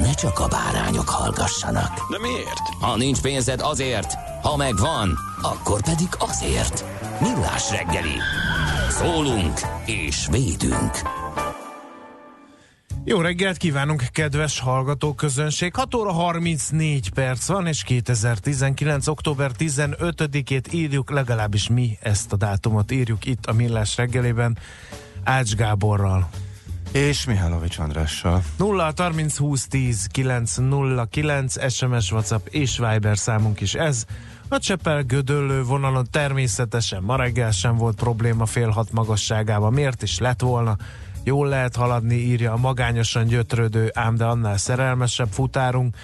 ne csak a bárányok hallgassanak. De miért? Ha nincs pénzed, azért, ha megvan, akkor pedig azért. Millás reggeli. Szólunk és védünk. Jó reggelt kívánunk, kedves hallgatóközönség! 6 óra 34 perc van, és 2019. október 15-ét írjuk, legalábbis mi ezt a dátumot írjuk itt a Millás reggelében Ács Gáborral. És Mihálovics Andrással. 0-30-20-10-9-09 SMS, WhatsApp és Viber számunk is ez. A Csepel-Gödöllő vonalon természetesen ma reggel sem volt probléma fél hat magasságában. Miért is lett volna? Jól lehet haladni, írja a magányosan gyötrődő, ám de annál szerelmesebb futárunk.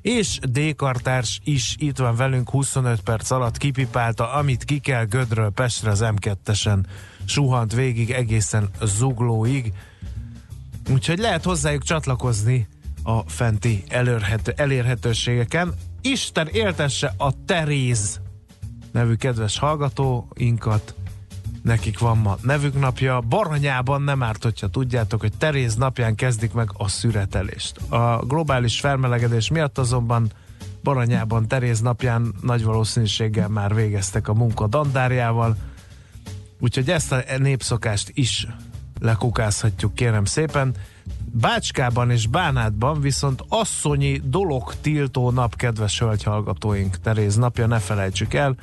És D-kartárs is itt van velünk, 25 perc alatt kipipálta, amit ki kell Gödről Pestre az M2-esen. Suhant végig egészen Zuglóig. Úgyhogy lehet hozzájuk csatlakozni a fenti elérhetőségeken. Isten éltesse a Teréz nevű kedves hallgatóinkat. Nekik van ma nevük napja. Baranyában nem árt, hogyha tudjátok, hogy Teréz napján kezdik meg a szüretelést. A globális felmelegedés miatt azonban Baranyában Teréz napján nagy valószínűséggel már végeztek a munka dandárjával. Úgyhogy ezt a népszokást is lekukázhatjuk, kérem szépen. Bácskában és Bánátban viszont asszonyi dologtiltó nap, kedves hölgyhallgatóink. Teréz napja, ne felejtsük el.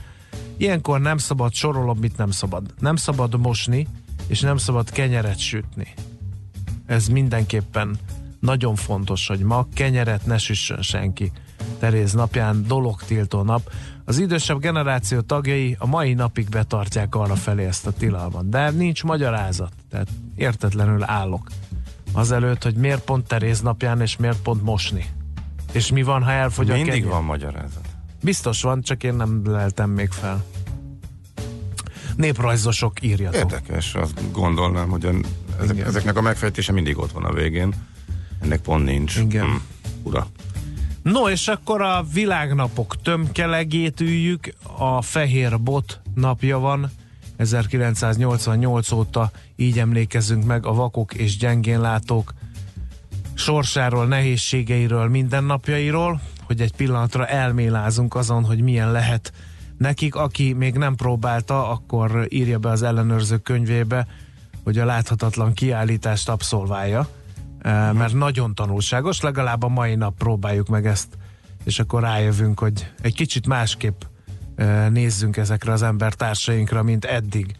Ilyenkor nem szabad, sorolom, mit nem szabad. Nem szabad mosni, és nem szabad kenyeret sütni. Ez mindenképpen nagyon fontos, hogy ma kenyeret ne süssön senki. Teréz napján dologtiltó nap. Az idősebb generáció tagjai a mai napig betartják arrafelé ezt a tilalmat. De nincs magyarázat, tehát értetlenül állok azelőtt, hogy miért pont Teréz napján, és miért pont mosni. És mi van, ha elfogy a kenyér? Mindig van magyarázat. Biztos van, csak én nem leltem még fel. Néprajzosok, írjatok. Érdekes, azt gondolnám, hogy ezeknek a megfejtése mindig ott van a végén. Ennek pont nincs. Igen. Ura. No, és akkor a világnapok tömkelegét üljük. A fehér bot napja van. 1988 óta így emlékezünk meg a vakok és gyengénlátók sorsáról, nehézségeiről, mindennapjairól, hogy egy pillanatra elmélázunk azon, hogy milyen lehet nekik. Aki még nem próbálta, akkor írja be az ellenőrző könyvébe, hogy a láthatatlan kiállítást abszolválja, mert nagyon tanulságos. Legalább a mai nap próbáljuk meg ezt, és akkor rájövünk, hogy egy kicsit másképp nézzünk ezekre az embertársainkra, mint eddig.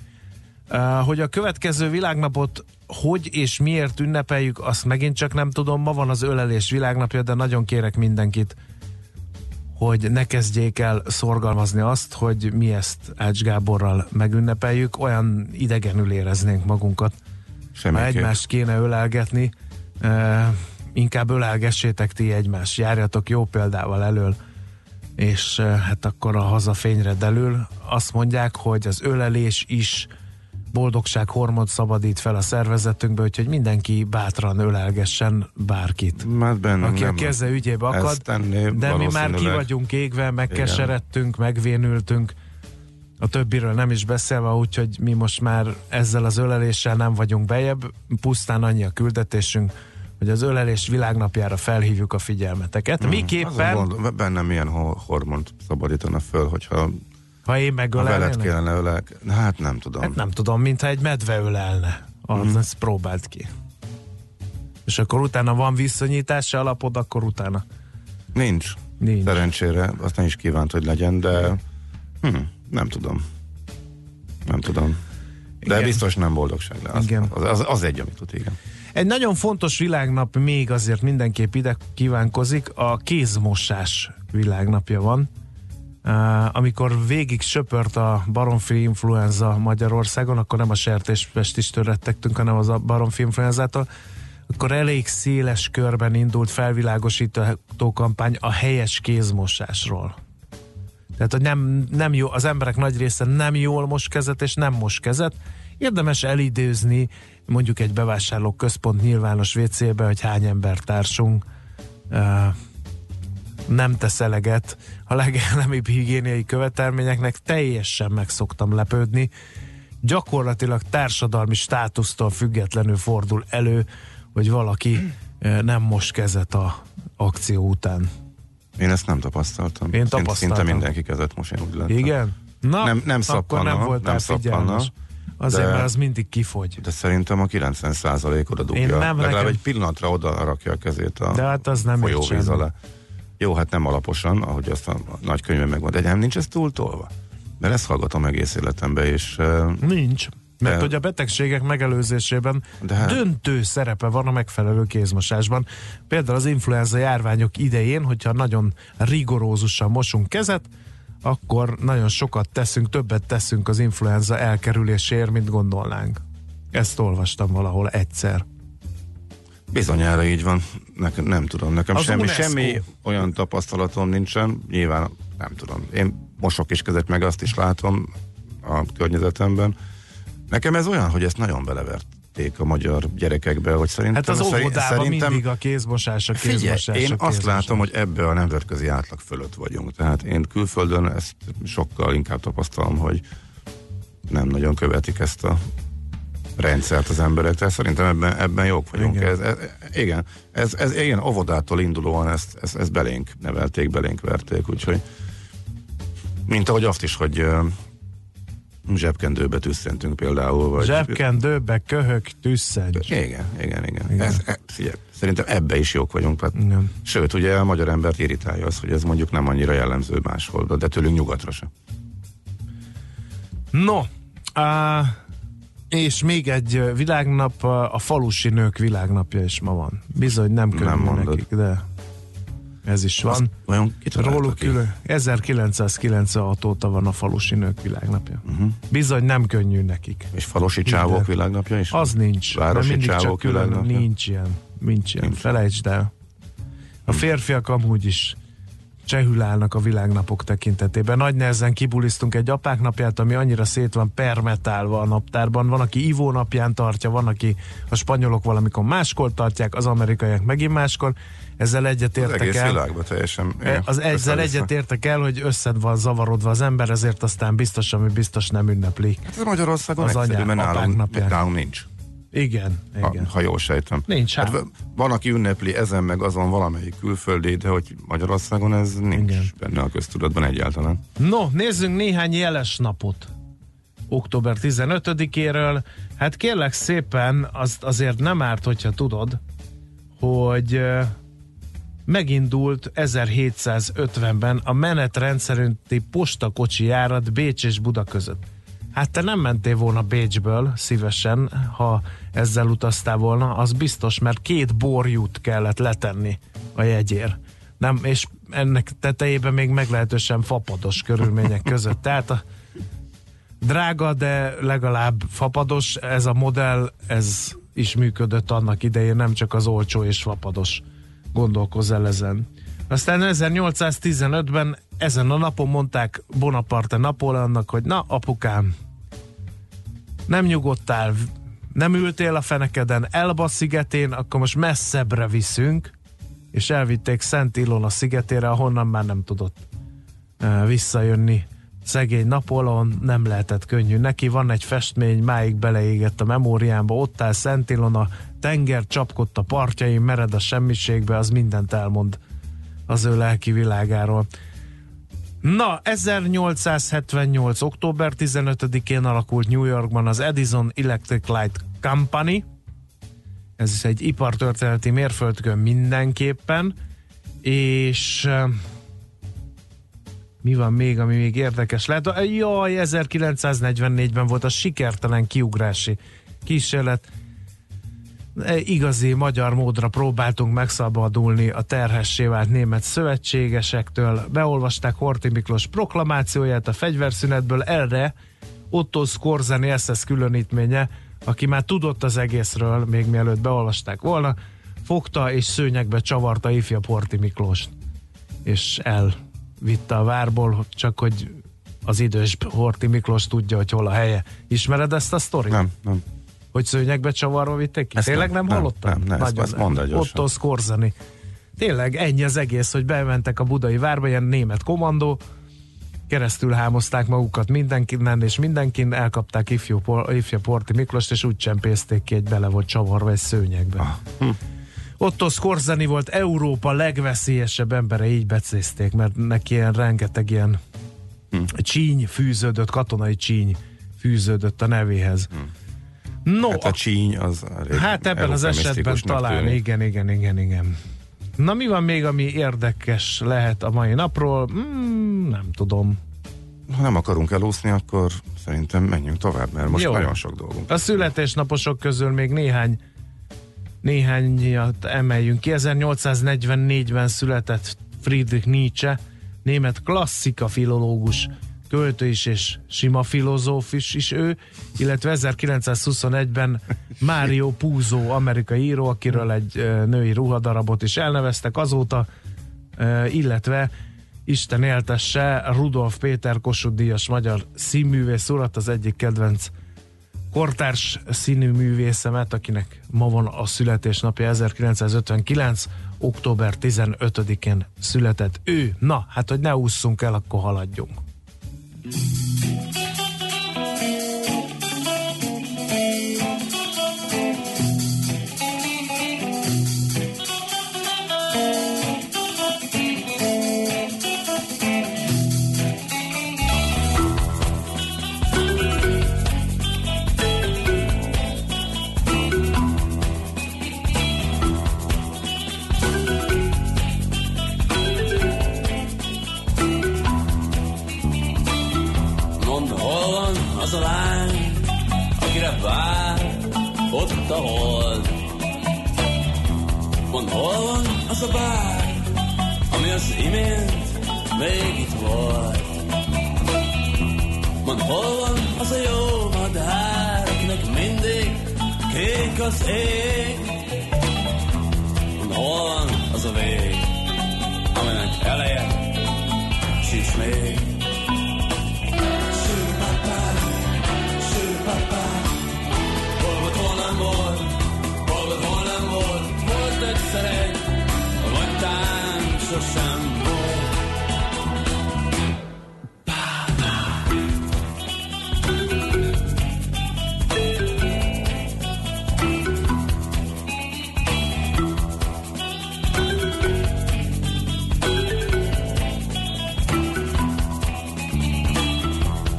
Hogy a következő világnapot hogy és miért ünnepeljük, azt megint csak nem tudom. Ma van az ölelés világnapja, de nagyon kérek mindenkit, hogy ne kezdjék el szorgalmazni azt, hogy mi ezt Ács Gáborral megünnepeljük. Olyan idegenül éreznénk magunkat. Ha egymást kéne ölelgetni, inkább ölelgessétek ti egymást, járjatok jó példával elől, és hát akkor a haza fényre delül. Azt mondják, hogy az ölelés is boldogság hormont szabadít fel a szervezetünkből, úgyhogy mindenki bátran ölelgessen bárkit, aki a keze ügyébe akad, de mi már ki vagyunk égve, megkeseredtünk, megvénültünk, a többiről nem is beszélve, úgyhogy mi most már ezzel az öleléssel nem vagyunk bejebb, pusztán annyi a küldetésünk, hogy az ölelés világnapjára felhívjuk a figyelmeteket. Miképpen... Bennem milyen hormont szabadítana föl, hogyha ha én megölelnének? Ha veled kellene ölelni. Hát nem tudom. Hát nem tudom, mintha egy medve ölelne. Az ezt próbált ki. És akkor utána van viszonyítási alapod, akkor utána? Nincs. Szerencsére, azt nem is kívánt, hogy legyen, de nem tudom. De igen. Biztos nem boldogság le. Az egy, amit tud, igen. Egy nagyon fontos világnap még azért mindenképp ide kívánkozik, a kézmosás világnapja van. Amikor végig söpört a baromfi influenza Magyarországon, akkor nem a sertéspestistől rettegtünk, hanem az a baromfi influenzától, akkor elég széles körben indult felvilágosító kampány a helyes kézmosásról. Tehát, hogy nem jó, az emberek nagy része nem jól mos kezet, és nem mos kezet. Érdemes elidőzni mondjuk egy bevásárlóközpont nyilvános WC-be, hogy hány embertársunk nem tesz eleget a legelemibb higiéniai követelményeknek. Teljesen meg szoktam lepődni. Gyakorlatilag társadalmi státusztól függetlenül fordul elő, hogy valaki nem mos kezet a akció után. Én ezt nem tapasztaltam. Én tapasztaltam. Szinte mindenki kezet most, én úgy láttam. Igen? Na, nem szappanna, akkor nem voltál figyelmes. Azért, mert az mindig kifogy. De szerintem a 90% oda dugja. Legalább egy pillanatra oda rakja a kezét a folyóvíz alá. Jó, hát nem alaposan, ahogy azt a nagy könyvben megvan. De nem nincs ez túltolva? Mert ezt hallgatom egész életemben, és... Nincs. Mert hogy a betegségek megelőzésében döntő szerepe van a megfelelő kézmosásban. Például az influenza járványok idején, hogyha nagyon rigorózusan mosunk kezet, akkor nagyon sokat teszünk, többet teszünk az influenza elkerüléséért, mint gondolnánk. Ezt olvastam valahol egyszer. Bizonyára így van. Nem tudom, nekem semmi olyan tapasztalatom nincsen. Nyilván nem tudom. Én mosok is kezet, meg azt is látom a környezetemben. Nekem ez olyan, hogy ezt nagyon beleverték a magyar gyerekekbe, hogy szerintem... Hát az óvodában mindig a kézmosás, a kézmosás. Figyelj, én azt látom, hogy ebbe a nemzetközi átlag fölött vagyunk. Tehát én külföldön ezt sokkal inkább tapasztalom, hogy nem nagyon követik ezt a rendszert az emberek. Tehát szerintem ebben jók vagyunk. Igen. Ez igen, óvodától indulóan ezt belénk nevelték, belénk verték, úgyhogy mint ahogy azt is, hogy... Zsebkendőbe tüsszentünk például. Vagy... Zsebkendőbe köhög tüsszent. Igen. Szerintem ebbe is jók vagyunk. Hát. Sőt, ugye a magyar embert irritálja az, hogy ez mondjuk nem annyira jellemző máshol, de tőlünk nyugatra se. No, és még egy világnap, a falusi nők világnapja is ma van. Bizony nem könnyű nekik, de ez is van. Róluk 1996 óta van a falusi nők világnapja. Uh-huh. Bizony nem könnyű nekik. És falusi csávók világnapja is? Az nincs. Városi csávók világnapja? Nincs ilyen. Felejtsd el. A férfiak amúgy is csehül állnak a világnapok tekintetében. Nagy nehezen kibulisztunk egy apák napját, ami annyira szét van permetálva a naptárban. Van, aki Ivó napján tartja, van, aki a spanyolok valamikor máskor tartják, az amerikaiak megint máskor. Ezzel egyetértek el. Ezzel egyetértek el, hogy összed van zavarodva az ember, ezért aztán biztos, ami biztos nem ünneplik. Ez Magyarországon az egyszerű, mert nálunk nincs. Igen. Ha jól sejtem. Nincs. Hát van, aki ünnepli ezen meg azon valamelyik külföldi, de hogy Magyarországon ez nincs benne a köztudatban egyáltalán. No, nézzünk néhány jeles napot. Október 15-éről. Hát kérlek szépen, azért nem árt, hogyha tudod, hogy megindult 1750-ben a menetrend szerinti postakocsi járat Bécs és Buda között. Hát te nem mentél volna Bécsből szívesen, ha ezzel utaztál volna, az biztos, mert 2 borjút kellett letenni a jegyér. Nem, és ennek tetejében még meglehetősen fapados körülmények között. Tehát a drága, de legalább fapados, ez a modell, ez is működött annak idején, nem csak az olcsó és fapados. Gondolkozz el ezen. Aztán 1815-ben ezen a napon mondták Bonaparte Napóleonnak, hogy na apukám, nem nyugodtál, nem ültél a fenekeden, Elba szigetén, akkor most messzebbre viszünk, és elvitték Szent Ilona szigetére, ahonnan már nem tudott visszajönni. Szegény Napóleon, nem lehetett könnyű neki, van egy festmény, máig beleégett a memóriámba, ott áll Szent Ilona, tenger csapkodt a partjain, mered a semmiségbe, az mindent elmond az ő lelki világáról. Na, 1878. október 15-én alakult New Yorkban az Edison Electric Light Company. Ez egy ipartörténeti mérföldkő mindenképpen, és mi van még, ami még érdekes lehet? Jaj, 1944-ben volt a sikertelen kiugrási kísérlet. Igazi magyar módra próbáltunk megszabadulni a terhessé vált német szövetségesektől. Beolvasták Horthy Miklós proklamációját a fegyverszünetből. Erre Otto Skorzeny SS különítménye, aki már tudott az egészről, még mielőtt beolvasták volna, fogta és szőnyegbe csavarta ifjabb Horthy Miklóst. És elvitte a várból, csak hogy az idős Horthy Miklós tudja, hogy hol a helye. Ismered ezt a sztorit? Nem. Hogy szőnyegbe csavarva vitték ki? Ezt tényleg nem hallottam? Nem, ezt mondd gyorsan. Otto Skorzeny. Tényleg ennyi az egész, hogy bementek a budai várba, ilyen német komandó, keresztül hámozták magukat mindenkinnen, és mindenkin elkapták ifjabb Horthy Miklóst, és úgy csempészték ki, hogy bele volt csavarva egy szőnyegbe. Otto Skorzeny volt Európa legveszélyesebb embere, így becézték, mert neki ilyen rengeteg ilyen csíny fűződött, katonai csíny fűződött a nevéhez. No, hát a csíny az... Hát ebben az esetben talán, igen. Na mi van még, ami érdekes lehet a mai napról? Nem tudom. Ha nem akarunk elúszni, akkor szerintem menjünk tovább, mert most jó, nagyon sok dolgunk. A születésnaposok közül még néhányat emeljünk ki. 1844-ben született Friedrich Nietzsche, német klasszika filológus, költő is és sima filozófus is ő, illetve 1921-ben Mário Puzo, amerikai író, akiről egy női ruhadarabot is elneveztek azóta, illetve Isten éltesse Rudolf Péter Kossuth-díjas magyar színművész urat, az egyik kedvenc kortárs színművészemet, akinek ma van a születésnapja, 1959. október 15-én született ő. Na, hát hogy ne ússzunk el, akkor haladjunk. Az a lány, akire vár, ott a hold. Mondd, hol van az a bár, ami az imént még itt volt. Mondd, hol van az a jó madár, akinek mindig kék az ég. Mondd, hol van az a vég, aminek eleje sincs még. Egy, vagy tán sosem volt.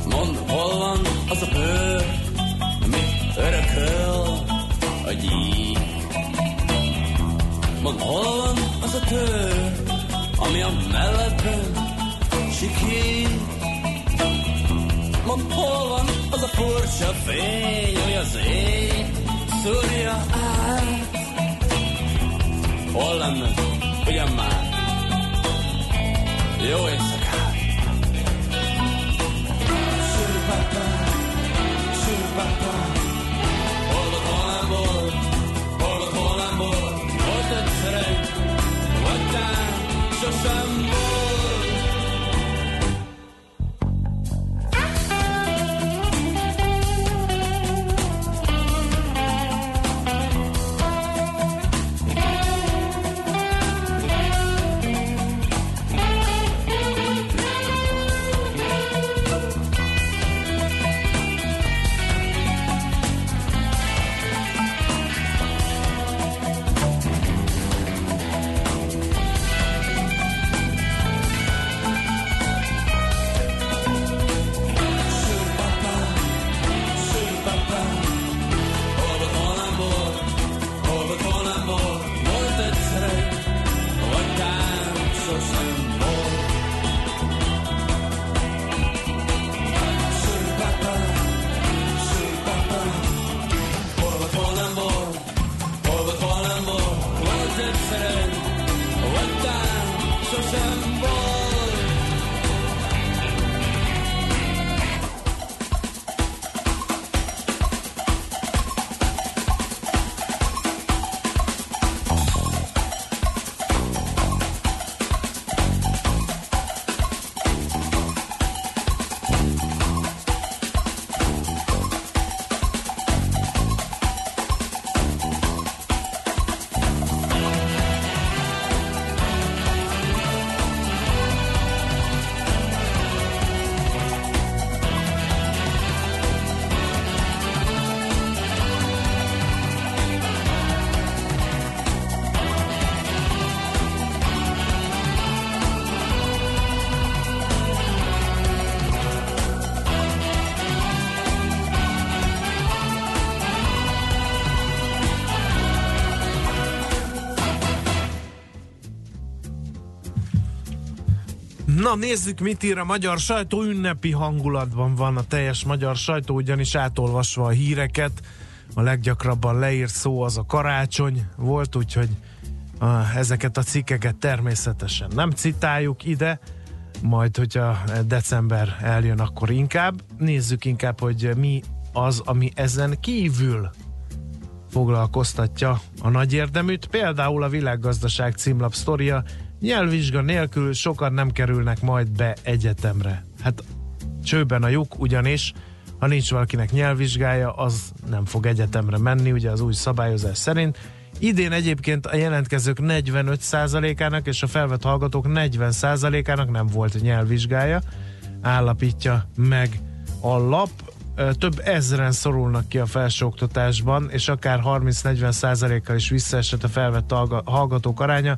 Mondd, hol van az a bőr, amit örököl a gyík. Mondd, hol van az a tör, ami a melletben sikít. Mondd, hol van az a furcsa fény, ami az ég szúrja át. Hol lenne, ugyan már, jó éjszakát. Sőpapá, hol volt, hol nem volt, hol volt, hol nem volt. Egyszerűen, vagy tán sosem volt. Glázer Ferenc, voltál sosem volt. Na nézzük, mit ír a magyar sajtó. Ünnepi hangulatban van a teljes magyar sajtó, ugyanis átolvasva a híreket, a leggyakrabban leírt szó az a karácsony volt, úgyhogy ezeket a cikkeket természetesen nem citáljuk ide, majd hogyha december eljön, akkor inkább. Nézzük inkább, hogy mi az, ami ezen kívül foglalkoztatja a nagy érdeműt. Például a Világgazdaság címlap sztoria: nyelvvizsga nélkül sokan nem kerülnek majd be egyetemre. Hát csőben a lyuk, ugyanis ha nincs valakinek nyelvvizsgája, az nem fog egyetemre menni, ugye az új szabályozás szerint. Idén egyébként a jelentkezők 45%-ának és a felvett hallgatók 40%-ának nem volt nyelvvizsgája, állapítja meg a lap. Több ezren szorulnak ki a felsőoktatásban, és akár 30-40%-kal is visszaesett a felvett hallgatók aránya.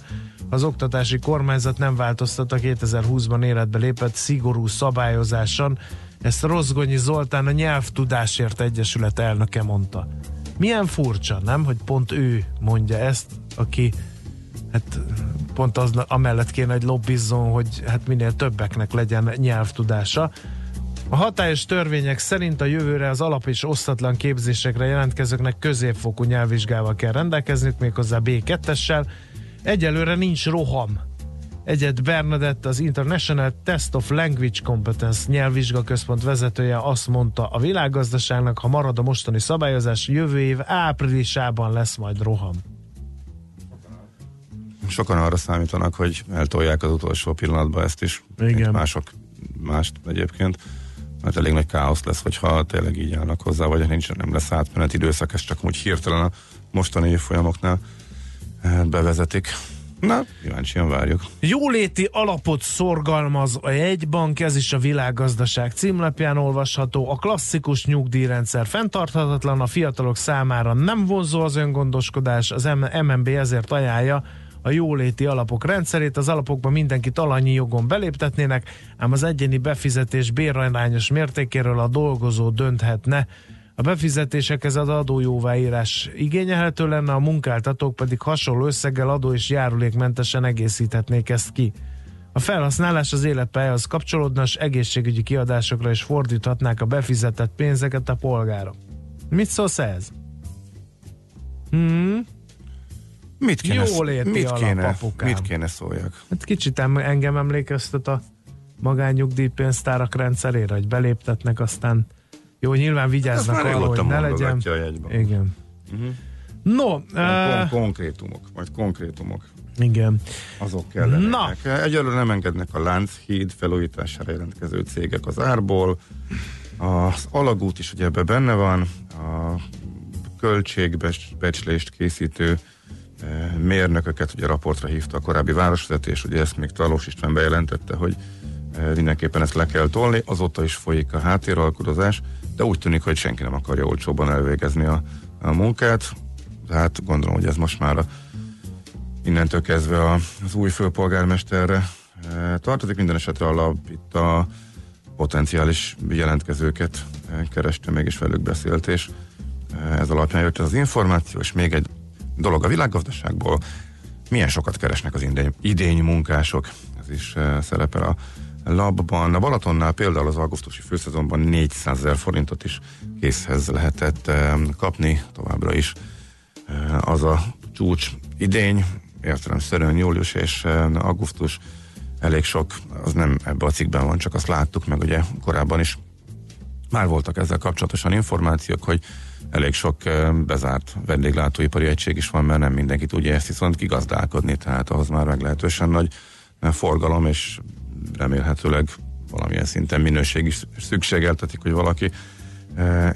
Az oktatási kormányzat nem változtat a 2020-ban életbe lépett szigorú szabályozáson. Ezt Rozgonyi Zoltán, a Nyelvtudásért Egyesület elnöke mondta. Milyen furcsa, nem? Hogy pont ő mondja ezt, aki hát pont az, amellett kéne, hogy lobbizzon, hogy hát minél többeknek legyen nyelvtudása. A hatályos törvények szerint a jövőre az alap és osztatlan képzésekre jelentkezőknek középfokú nyelvvizsgával kell rendelkezniük, méghozzá B2-essel. Egyelőre nincs roham. Egyet Bernadett, az International Test of Language Competence nyelvvizsgaközpont vezetője azt mondta a Világgazdaságnak, ha marad a mostani szabályozás, jövő év áprilisában lesz majd roham. Sokan arra számítanak, hogy eltolják az utolsó pillanatban ezt is. Igen. Mást egyébként. Mert elég nagy káosz lesz, hogyha tényleg így állnak hozzá, vagy nem lesz átmenet időszak, ez csak úgy hirtelen a mostani évfolyamoknál bevezetik. Na, kíváncsian várjuk. Jóléti alapot szorgalmaz a jegybank, ez is a Világgazdaság címlapján olvasható. A klasszikus nyugdíjrendszer fenntarthatatlan, a fiatalok számára nem vonzó az öngondoskodás, az MNB ezért ajánlja a jóléti alapok rendszerét. Az alapokban mindenkit alanyi jogon beléptetnének, ám az egyéni befizetés bérarányos mértékéről a dolgozó dönthetne. A befizetésekhez az adójóváírás igényelhető lenne, a munkáltatók pedig hasonló összeggel adó- és járulékmentesen egészíthetnék ezt ki. A felhasználás az életpályához kapcsolódna, és egészségügyi kiadásokra is fordíthatnák a befizetett pénzeket a polgárok. Mit szólsz ez? Mit kéne szóljak? Hát kicsit engem emlékeztet a magánnyugdíjpénztárak rendszerére, hogy beléptetnek, aztán jó, nyilván vigyáznak arra, hogy ne legyen. Igen. Uh-huh. No. Konkrétumok. Igen. Azok kellenek. Egyelőre nem engednek a Lánchíd felújítására jelentkező cégek az árból. Az Alagút is ugye ebbe benne van. A költségbecslést készítő mérnököket ugye raportra hívta a korábbi városvezetés, ugye ezt még Tarlós István bejelentette, hogy mindenképpen ezt le kell tolni, azóta is folyik a háttéralkudozás, de úgy tűnik, hogy senki nem akarja olcsóban elvégezni a munkát, hát gondolom, hogy ez most már innentől kezdve az új főpolgármesterre tartozik. Minden esetre a lap itt a potenciális jelentkezőket kereste, mégis velük beszélt, és ez alapján jött ez az információ. És még egy dolog a Világgazdaságból: milyen sokat keresnek az idény munkások, ez is szerepel a labban. A Balatonnál például az augusztusi főszezonban 400 000 forintot is készhez lehetett kapni, továbbra is az a csúcs idény, értelemszerűen július és augusztus elég sok, az nem ebben a cikkben van, csak azt láttuk meg, ugye korábban is már voltak ezzel kapcsolatosan információk, hogy elég sok bezárt vendéglátóipari egység is van, mert nem mindenki tudja ezt viszont kigazdálkodni, tehát ahhoz már meglehetősen nagy forgalom, és remélhetőleg valamilyen szinten minőség is szükségeltetik, hogy valaki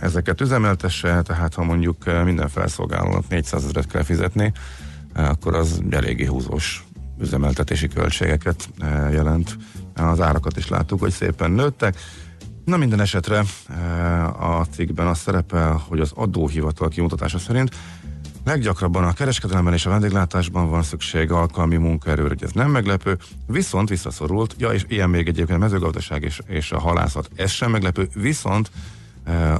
ezeket üzemeltesse, tehát ha mondjuk minden felszolgálónak 400 000 kell fizetni, akkor az eléggé húzós üzemeltetési költségeket jelent. Az árakat is láttuk, hogy szépen nőttek. Na minden esetre a cikkben az szerepel, hogy az adóhivatal kimutatása szerint leggyakrabban a kereskedelemben és a vendéglátásban van szükség alkalmi munkaerőre, hogy ez nem meglepő, viszont visszaszorult, ja és ilyen még egyébként a mezőgazdaság és a halászat, ez sem meglepő, viszont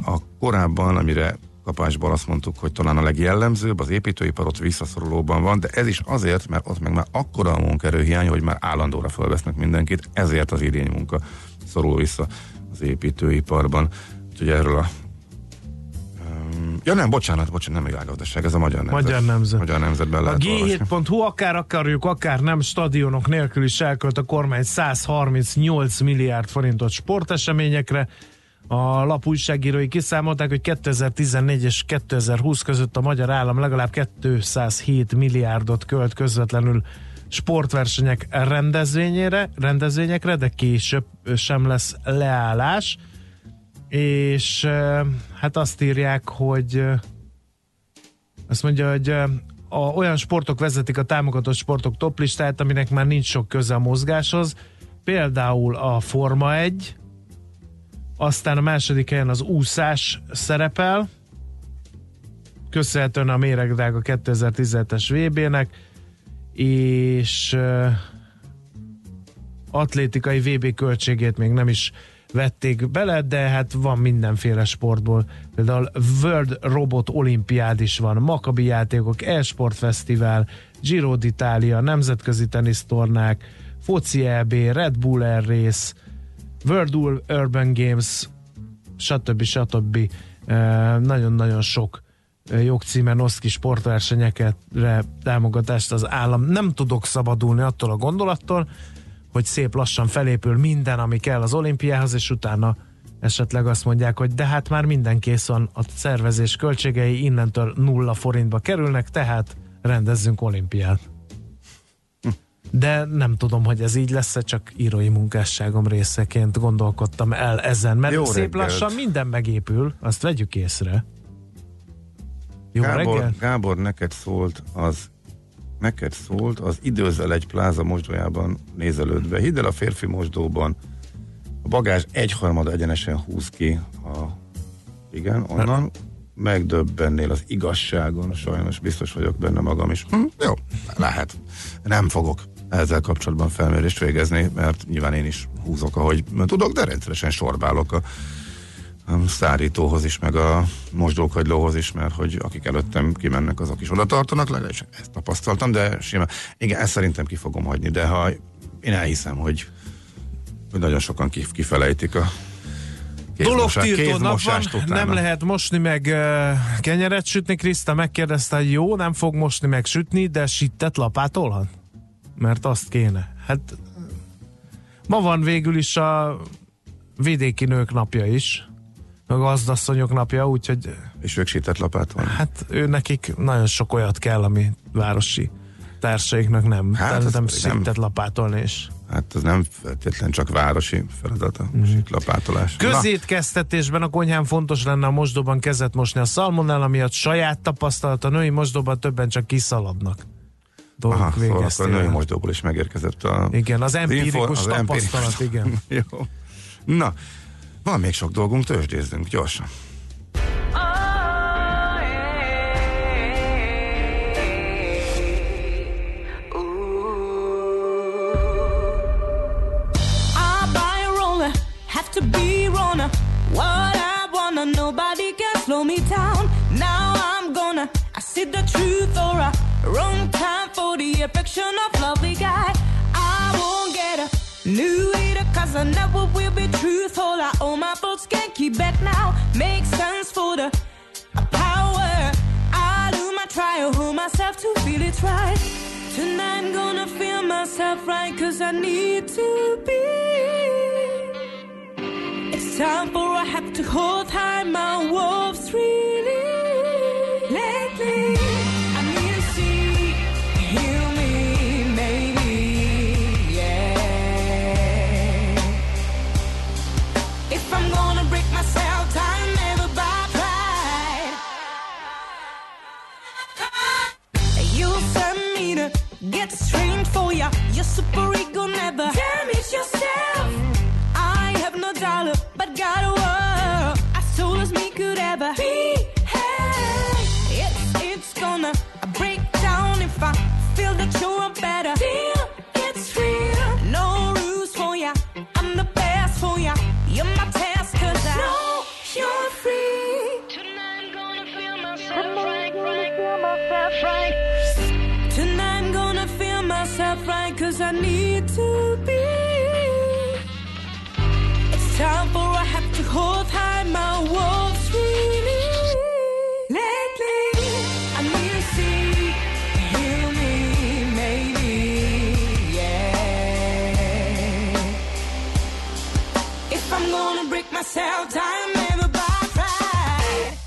a korábban, amire kapásból azt mondtuk, hogy talán a legjellemzőbb, az építőipar ott visszaszorulóban van, de ez is azért, mert ott meg már akkora a munkaerőhiány, hogy már állandóra fölvesznek mindenkit, ezért az idény munka szorul vissza az építőiparban. Úgyhogy erről a... nem világgazdaság, ez a Magyar Nemzet. Magyar Nemzetben lehet olvasni. A G7.hu akár akarjuk, akár nem, stadionok nélkül is elkölt a kormány 138 milliárd forintot sporteseményekre. A lap újságírói kiszámolták, hogy 2014 és 2020 között a magyar állam legalább 207 milliárdot költ közvetlenül sportversenyek rendezvényekre, de később sem lesz leállás. És hát azt írják, hogy azt mondja, hogy olyan sportok vezetik a támogatott sportok toplistáját, aminek már nincs sok köze a mozgáshoz. Például a Forma 1, aztán a második helyen az úszás szerepel, köszönhetően a méregdrága 2017-es VB-nek, és atlétikai VB költségét még nem is vették bele, de hát van mindenféle sportból. Például World Robot Olimpiád is van, Maccabi játékok, e-sport fesztivál, Giro d'Italia, nemzetközi tenisztornák, foci EB, Red Bull Air Race, World Urban Games, stb. Nagyon-nagyon sok jogcímen oszt ki sportversenyekre támogatást az állam. Nem tudok szabadulni attól a gondolattól, hogy szép lassan felépül minden, ami kell az olimpiához, és utána esetleg azt mondják, hogy de hát már minden kész van, a szervezés költségei innentől 0 forintba kerülnek, tehát rendezzünk olimpiát. De nem tudom, hogy ez így lesz, csak írói munkásságom részeként gondolkodtam el ezen, mert jó szép reggelt. Lassan minden megépül, azt vegyük észre. Jó reggelt! Gábor, neked szólt az Időzel egy pláza mosdójában nézelődve. Hidd el, a férfi mosdóban a bagázs 1/3 egyenesen húz ki onnan. Megdöbbennél az igazságon, sajnos biztos vagyok benne magam is. Jó, lehet. Nem fogok ezzel kapcsolatban felmérést végezni, mert nyilván én is húzok, ahogy tudok, de rendszeresen sorbálok a szárítóhoz is, meg a mosdókagylóhoz is, mert hogy akik előttem kimennek, azok is oda tartanak, legalábbis ezt tapasztaltam, de simán. Igen, ezt szerintem ki fogom hagyni, de ha én elhiszem, hogy nagyon sokan kifelejtik a dologtiltó nap van, nem lehet mosni meg kenyeret sütni. Kriszta megkérdezte, hogy jó, nem fog mosni meg sütni, de sittet lapátolhat? Mert azt kéne. Hát ma van végül is a vidéki nők napja is, a gazdasszonyok napja, úgyhogy... És ők sittet lapátolnak? Hát nekik nagyon sok olyat kell, ami városi társaiknak nem. Hát nem sittet lapátolni is. Hát ez nem feltétlen csak városi feladata, lapátolás. Közétkeztetésben a konyhán fontos lenne a mosdóban kezet mosni a szalmonella miatt, saját tapasztalat, a női mosdóban többen csak kiszaladnak. Aha, szóval akkor a női mosdóból is megérkezett a... Igen, az empirikus tapasztalat, igen. Jó. Na, van még sok dolgunk, tőzsdézzünk gyorsan. To be runner, what I wanna, nobody can slow me down. Now I'm gonna, I see the truth or I wrong time for the affection of lovely guy. I won't get a new leader, cause I never will be truthful. I owe my faults, can't keep back now. Makes sense for the power. I do my trial, hold myself to feel it's right. Tonight I'm gonna feel myself right, 'cause I need to be. It's time for I have to hold high my wolves really. Lately I need to see, heal me maybe, yeah. If I'm gonna break myself, time never by pride. You send me to get trained for ya, your super ego never damage yourself. I have no dollar, but got a world as tall as me could ever be. Hey, it's gonna break down if I feel that you're a better deal. It's real, no rules for ya. I'm the best for ya. You're my task, 'cause I know you're free. Tonight I'm gonna feel myself right. Tonight I'm gonna feel myself right, 'cause I need to be. Time for I have to hold high my walls really. Lately I need to see, heal me maybe, yeah. If I'm gonna break myself, time never by pride.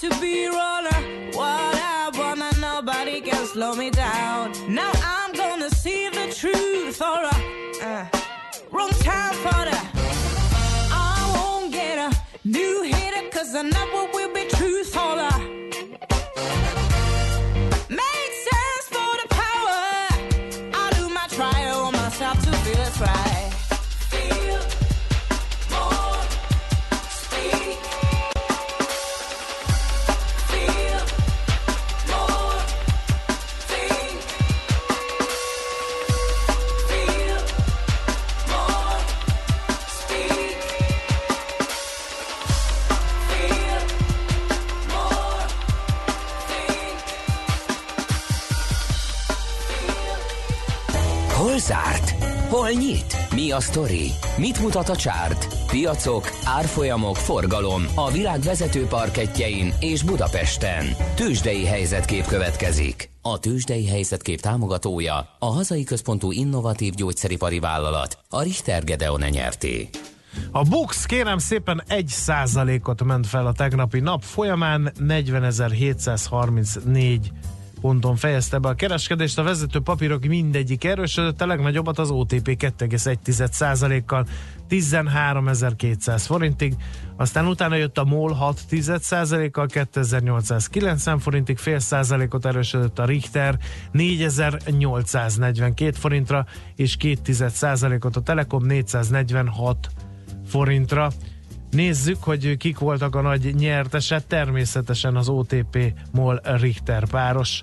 To be roller, what I wanna, nobody can slow me down. Now I'm gonna see the truth, or wrong time for the. I won't get a new hitter, 'cause I never will be truth, or make sense for the power. I'll do my trial on myself to feel it's right. Zárt? Hol nyit? Mi a sztori? Mit mutat a csárt? Piacok, árfolyamok, forgalom a világ vezető parkettjein és Budapesten. Tőzsdei helyzetkép következik. A Tőzsdei helyzetkép támogatója a hazai központú innovatív gyógyszeripari vállalat, a Richter Gedeon Nyrt. A BUX kérem szépen 1%-ot ment fel a tegnapi nap folyamán, 40.734 ponton fejezte be a kereskedést, a vezető papírok mindegyik erősödött, a legnagyobbat az OTP 2,1%-kal 13.200 forintig, aztán utána jött a MOL 6,1%-kal 2.890 forintig, fél százalékot erősödött a Richter 4.842 forintra, és 2,1%-ot a Telekom 446 forintra. Nézzük, hogy kik voltak a nagy nyertesek. Természetesen az OTP MOL Richter páros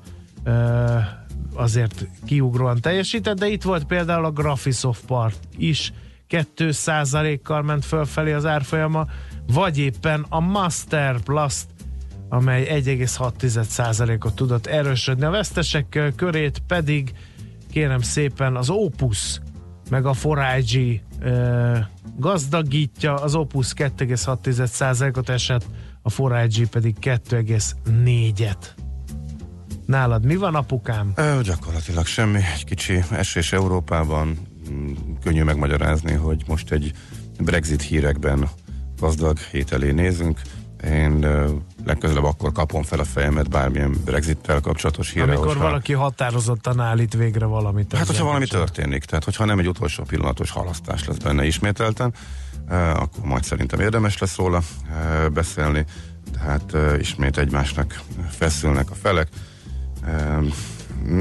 azért kiugróan teljesített, de itt volt például a Graphisoft part is, 2%-kal ment fölfelé az árfolyama, vagy éppen a Masterplast, amely 1,6%-ot tudott erősödni. A vesztesek körét pedig kérem szépen az Opus meg a 4IG gazdagítja, az Opus 2,6%-ot esett, a 4IG pedig 2,4-et. Nálad mi van, apukám? Gyakorlatilag semmi, egy kicsi esés Európában, könnyű megmagyarázni, hogy most egy Brexit hírekben gazdag hét elé nézünk. Én legközelebb akkor kapom fel a fejemet bármilyen Brexittel kapcsolatos hírre. Amikor valaki határozottan állít végre valamit. Hát, hogyha valami történik, tehát hogyha nem egy utolsó pillanatos halasztás lesz benne ismételten, akkor majd szerintem érdemes lesz róla beszélni. Tehát ismét egymásnak feszülnek a felek.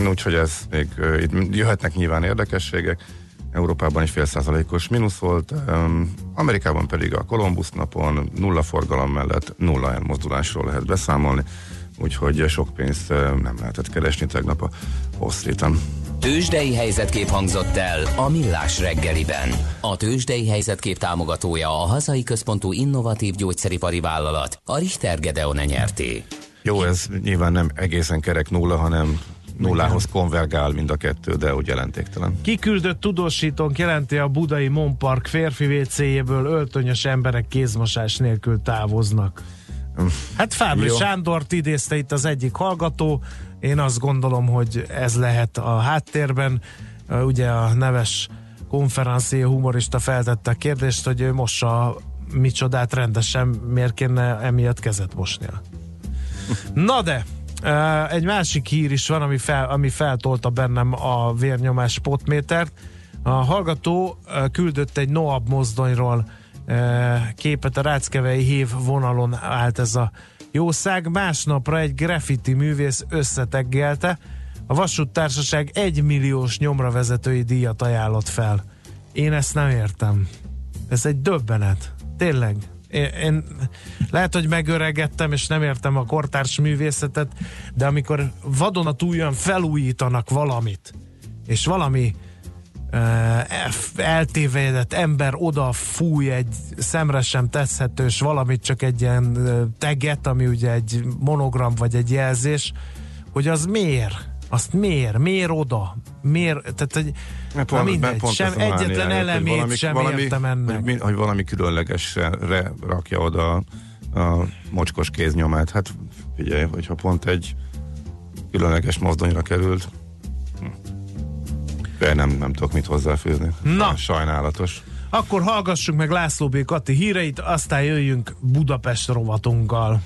Úgyhogy ez még, itt jöhetnek nyilván érdekességek. Európában is fél százalékos mínusz volt, Amerikában pedig a Columbus napon nulla forgalom mellett nulla elmozdulásról lehet beszámolni, úgyhogy sok pénzt nem lehetett keresni tegnap a Wall Streeten. Tőzsdei helyzetkép hangzott el a Millás reggeliben. A Tőzsdei helyzetkép támogatója a hazai központú innovatív gyógyszeripari vállalat, a Richter Gedeon Nyrt. Jó, ez nyilván nem egészen kerek nulla, hanem nullához konvergál mind a kettő, de úgy jelentéktelen. Kiküldött tudósítónk jelenti, a budai Monpark férfi WC-jéből öltönyös emberek kézmosás nélkül távoznak. Hát Fábri Sándort idézte itt az egyik hallgató, én azt gondolom, hogy ez lehet a háttérben. Ugye a neves konferencié humorista feltette a kérdést, hogy ő mossa micsodát rendesen, miért kéne emiatt kezet mosnia. Na de, egy másik hír is van, ami feltolta bennem a vérnyomás spotmétert. A hallgató küldött egy NOAB mozdonyról képet, a ráckevei hév vonalon állt ez a jószág. Másnapra egy graffiti művész összeteggelte. A vasúttársaság 1 milliós nyomravezetői díjat ajánlott fel. Én ezt nem értem. Ez egy döbbenet. Tényleg. Én lehet, hogy megöregedtem, és nem értem a kortárs művészetet, de amikor vadonatújjön felújítanak valamit, és valami eltévedett ember oda fúj egy szemre sem tetszhetős valamit, csak egy ilyen teget, ami ugye egy monogram vagy egy jelzés, hogy az miért? Azt miért oda? Miért? Tehát, hogy mindegy, sem egyetlen elemét sem értem ennek. Hogy valami különlegesre rakja oda a mocskos kéznyomát. Hát figyelj, hogyha pont egy különleges mozdonyra került, nem tudok mit hozzáfűzni. Na. Sajnálatos. Akkor hallgassuk meg László B. Kati híreit, aztán jöjjünk Budapest rovatunkkal.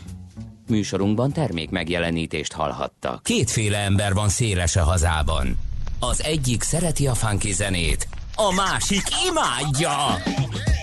Műsorunkban termék megjelenítést hallhattak. Kétféle ember van széles a hazában. Az egyik szereti a funky zenét, a másik imádja.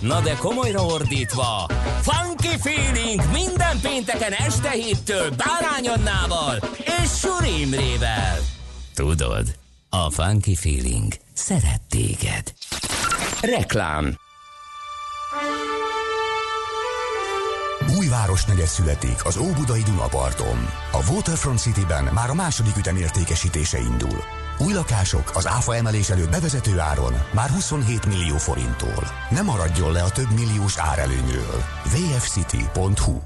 Na de komolyra ordítva, funky feeling minden pénteken este 7-től Bárány Annával és Suri Imrével. Tudod, a funky feeling szeret téged. Reklám. Új városnegyed születik az óbudai Dunaparton. A Waterfront Cityben már a második ütemértékesítése indul. Új lakások az áfa emelés előtt bevezető áron már 27 millió forinttól. Ne maradjon le a több milliós árelőnyről. vfcity.hu.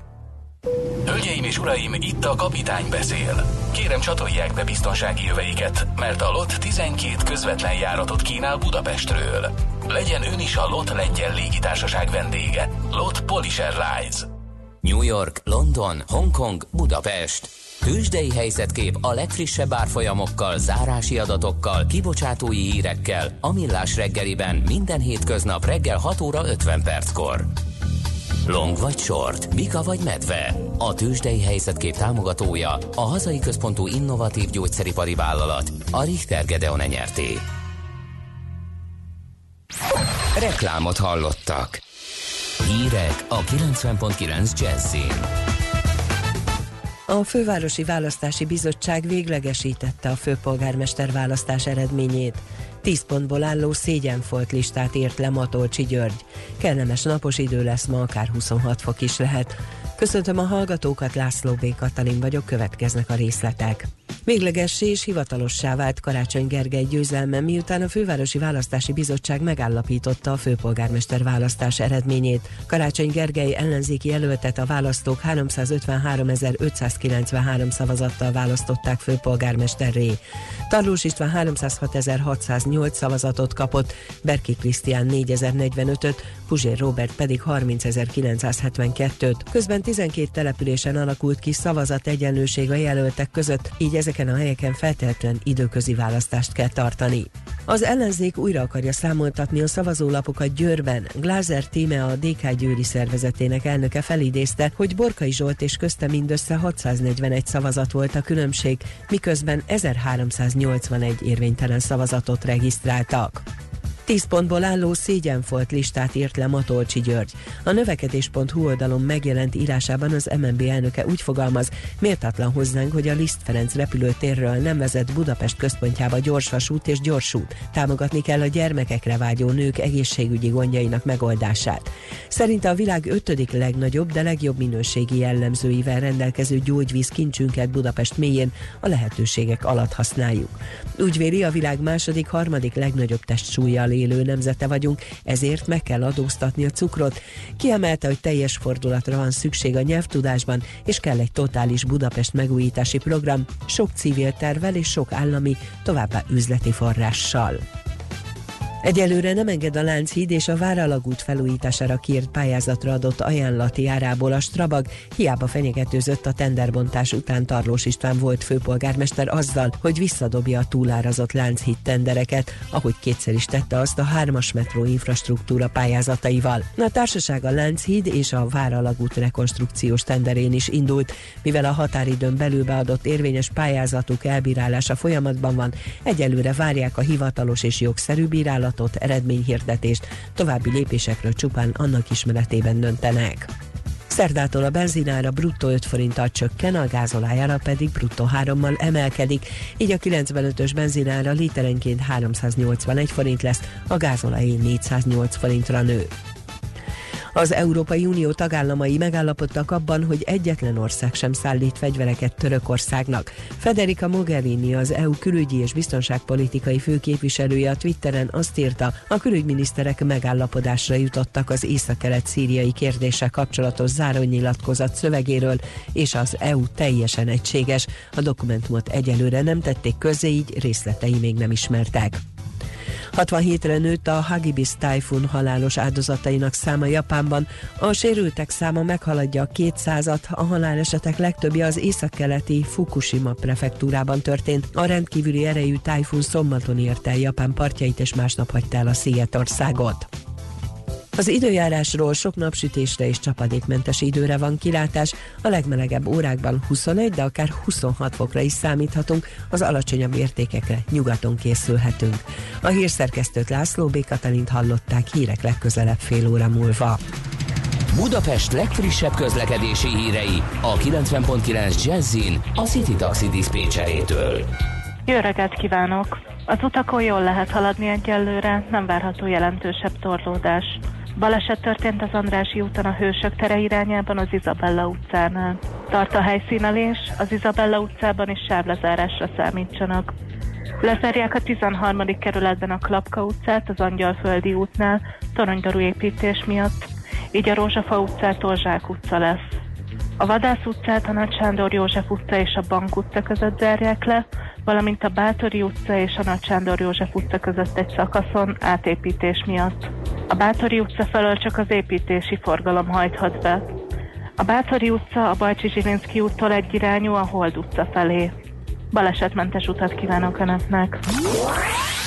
Hölgyeim és uraim, itt a kapitány beszél. Kérem, csatolják be biztonsági jöveiket, mert a LOT 12 közvetlen járatot kínál Budapestről. Legyen ön is a LOT lengyel légitársaság vendége. LOT Polish Airlines. New York, London, Hongkong, Budapest. Tőzsdei helyzetkép a legfrissebb árfolyamokkal, zárási adatokkal, kibocsátói hírekkel a Millás reggeliben minden hétköznap reggel 6 óra 50 perckor. Long vagy short, bika vagy medve. A Tőzsdei helyzetkép támogatója a hazai központú innovatív gyógyszeripari vállalat, a Richter Gedeon Nyrt. Reklámot hallottak. Hírek a 90.9 Jazz-in. A Fővárosi Választási Bizottság véglegesítette a főpolgármester választás eredményét. 10 pontból álló szégyenfolt listát írt le Matolcsi György. Kellemes napos idő lesz ma, akár 26 fok is lehet. Köszöntöm a hallgatókat, László B. Katalin vagyok, következnek a részletek. Véglegessé és hivatalossá vált Karácsony Gergely győzelme, miután a Fővárosi Választási Bizottság megállapította a főpolgármester választás eredményét. Karácsony Gergely ellenzéki jelöltet a választók 353.593 szavazattal választották főpolgármesterré. Tarlós István 306.608 szavazatot kapott, Berki Krisztián 4.045-öt, Puzsér Róbert pedig 30.972-t. Közben 12 településen alakult ki szavazategyenlőség a jelöltek között, így ezeken a helyeken feltétlenül időközi választást kell tartani. Az ellenzék újra akarja számoltatni a szavazólapokat Győrben. Glázer Tímea, a DK Győri szervezetének elnöke felidézte, hogy Borkai Zsolt és közte mindössze 641 szavazat volt a különbség, miközben 1381 érvénytelen szavazatot regisztráltak. 10 pontból álló szégyenfolt listát írt le Matolcsi György. A növekedés.hu oldalon megjelent írásában az MNB elnöke úgy fogalmaz, méltatlan hozzánk, hogy a Liszt Ferenc repülőtérről nem vezet Budapest központjába gyorsvasút és gyorsút. Támogatni kell a gyermekekre vágyó nők egészségügyi gondjainak megoldását. Szerinte a világ 5. legnagyobb, de legjobb minőségi jellemzőivel rendelkező gyógyvíz kincsünket Budapest mélyén a lehetőségek alatt használjuk. Úgy véli, a világ 2., 3. legnagyobb testsúllyal élő nemzete vagyunk, ezért meg kell adóztatni a cukrot. Kiemelte, hogy teljes fordulatra van szükség a nyelvtudásban, és kell egy totális Budapest megújítási program, sok civil tervvel és sok állami, továbbá üzleti forrással. Egyelőre nem enged a Lánchíd és a Váralagút felújítására kiírt pályázatra adott ajánlati árából a Strabag, hiába fenyegetőzött a tenderbontás után Tarlós István volt főpolgármester azzal, hogy visszadobja a túlárazott Lánchíd tendereket, ahogy kétszer is tette azt a 3-as metró infrastruktúra pályázataival. A társaság a Lánchíd és a Váralagút rekonstrukciós tenderén is indult, mivel a határidőn belül beadott érvényes pályázatuk elbírálása folyamatban van, egyelőre várják a hivatalos és jogszerű bírálatot, eredményhirdetést, további lépésekről csupán annak ismeretében döntenek. Szerdától a benzinára bruttó 5 forinttal csökken, a gázolajára pedig bruttó 3-mal emelkedik, így a 95-ös benzinára literenként 381 forint lesz, a gázolajé 408 forintra nő. Az Európai Unió tagállamai megállapodtak abban, hogy egyetlen ország sem szállít fegyvereket Törökországnak. Federica Mogherini, az EU külügyi és biztonságpolitikai főképviselője a Twitteren azt írta, a külügyminiszterek megállapodásra jutottak az északkelet szíriai kérdéssel kapcsolatos zárónyilatkozat szövegéről, és az EU teljesen egységes. A dokumentumot egyelőre nem tették közzé, így részletei még nem ismertek. 67-re nőtt a Hagibis tájfun halálos áldozatainak száma Japánban. A sérültek száma meghaladja a 200-at, a halálesetek legtöbbje az északkeleti Fukushima prefektúrában történt. A rendkívüli erejű tájfun szombaton ért el Japán partjait, és másnap hagyta el a szigetországot. Az időjárásról: sok napsütésre és csapadékmentes időre van kilátás, a legmelegebb órákban 21, de akár 26 fokra is számíthatunk, az alacsonyabb értékekre nyugaton készülhetünk. A hírszerkesztőt, László B. Katalint hallották, hírek legközelebb fél óra múlva. Budapest legfrissebb közlekedési hírei a 90.9 Jazzin a City Taxi diszpécserétől. Jó reggelt kívánok! Az utakon jól lehet haladni egyelőre, nem várható jelentősebb torlódás. Baleset történt az Andrássy úton a Hősök tere irányában az Izabella utcánál. Tart a helyszínelés, az Izabella utcában is sávlezárásra számítsanak. Lezárják a 13. kerületben a Klapka utcát az Angyalföldi útnál toronydaru építés miatt, így a Rózsafa utcától Zsák utca lesz. A Vadász utcát a Nagy Sándor József utca és a Bank utca között zárják le, valamint a Bátori utca és a Nagy Sándor József utca között egy szakaszon átépítés miatt. A Bátori utca felől csak az építési forgalom hajthat be. A Bátori utca a Bajcsy-Zsilinszky úttól egyirányú a Hold utca felé. Balesetmentes utat kívánok Önöknek!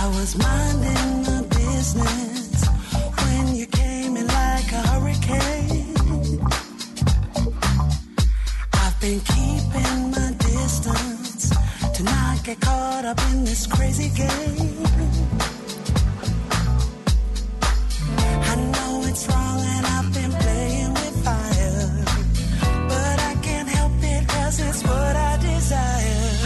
I was minding my business and keeping my distance to not get caught up in this crazy game. I know it's wrong and I've been playing with fire, but I can't help it 'cause it's what I desire.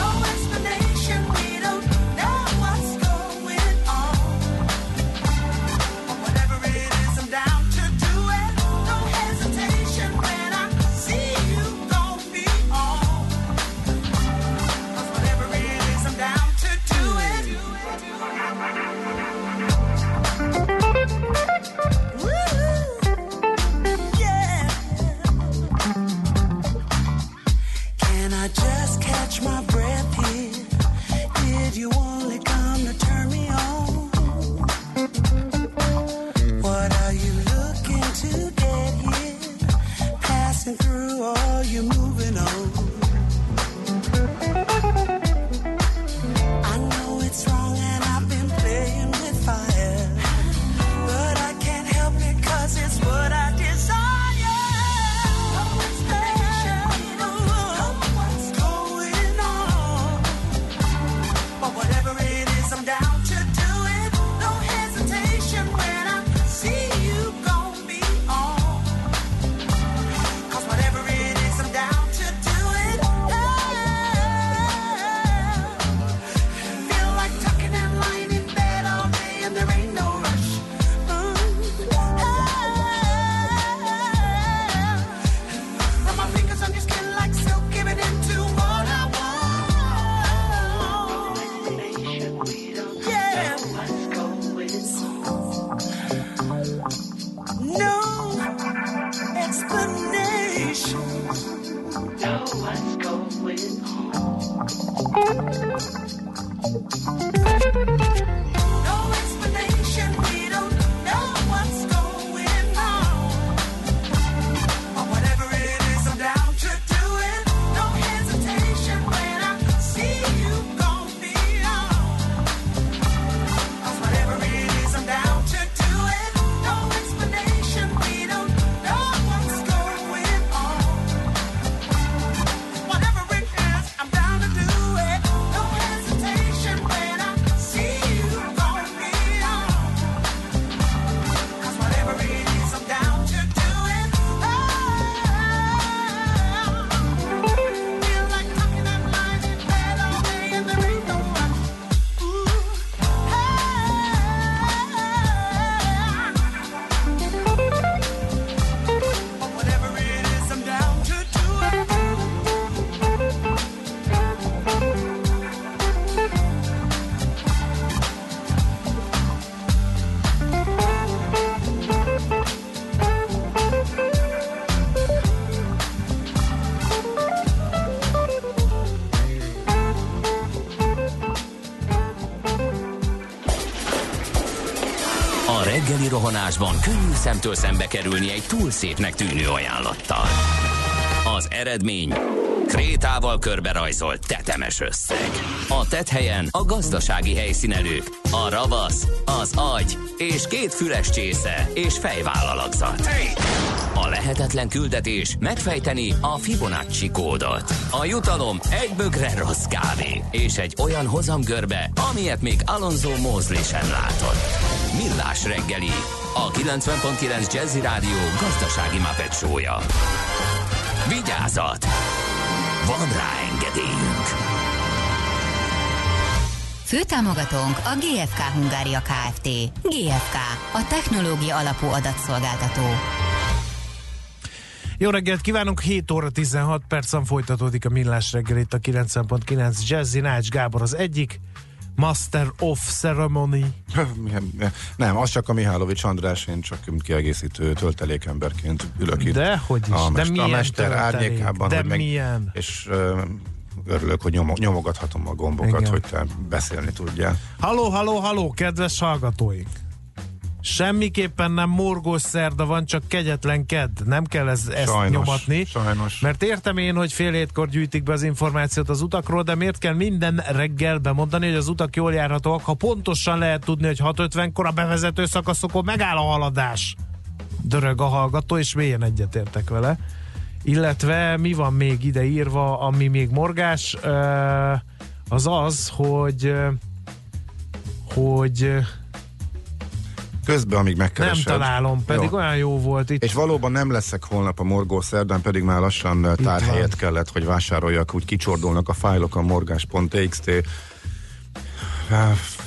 No explanation, we don't know what's going on. Whatever it is, I'm down to do it. No hesitation when I see. Do it. you're moving on. I know it's wrong and I've been playing with fire, but I can't help it 'cause it's what I desire. Rohanásban könnyű szemtől szembe kerülni egy túl szépnek tűnő ajánlattal. Az eredmény krétával körberajzolt tetemes összeg. A tetthelyen a gazdasági helyszínelők, a ravasz, az agy és két füles csésze és fejvállalakzat. A lehetetlen küldetés megfejteni a Fibonacci kódot. A jutalom egy bögre rossz kávé és egy olyan hozamgörbe, amilyet még Alonso Mosley sem látott. Millás reggeli, a 90.9 Jazzy Rádió gazdasági Muppet Show-ja. Vigyázat! Van rá engedélyünk! Főtámogatónk a GFK Hungária Kft. GFK, a technológia alapú adatszolgáltató. Jó reggelt kívánunk, 7 óra 16 percen folytatódik a Millás reggeli itt a 90.9 Jazzy. Ács Gábor az egyik, Master of Ceremony. Nem, az csak a Mihálovics András, én csak kiegészítő töltelékemberként ülök itt. Dehogy is, de milyen a mester árnyékában, de milyen. És örülök, hogy nyomogathatom a gombokat, igen, hogy te beszélni tudjál. Halló, kedves hallgatóink! Semmiképpen nem morgós szerda van, csak kegyetlen kedd. Nem kell ezt nyomatni. Sajnos. Mert értem én, hogy fél hétkor gyűjtik be az információt az utakról, de miért kell minden reggel bemondani, hogy az utak jól járhatóak, ha pontosan lehet tudni, hogy 6:50-kor a bevezető szakaszokon megáll a haladás. Dörög a hallgató, és mélyen egyetértek vele. Illetve mi van még ide írva, ami még morgás, az az, hogy közben, amíg megkeresed. Nem találom, pedig jó, olyan jó volt itt. És valóban nem leszek holnap a morgó szerdán, pedig már lassan itt tárhelyet van. Kellett, hogy vásároljak, úgy kicsordulnak a fájlok a morgás.txt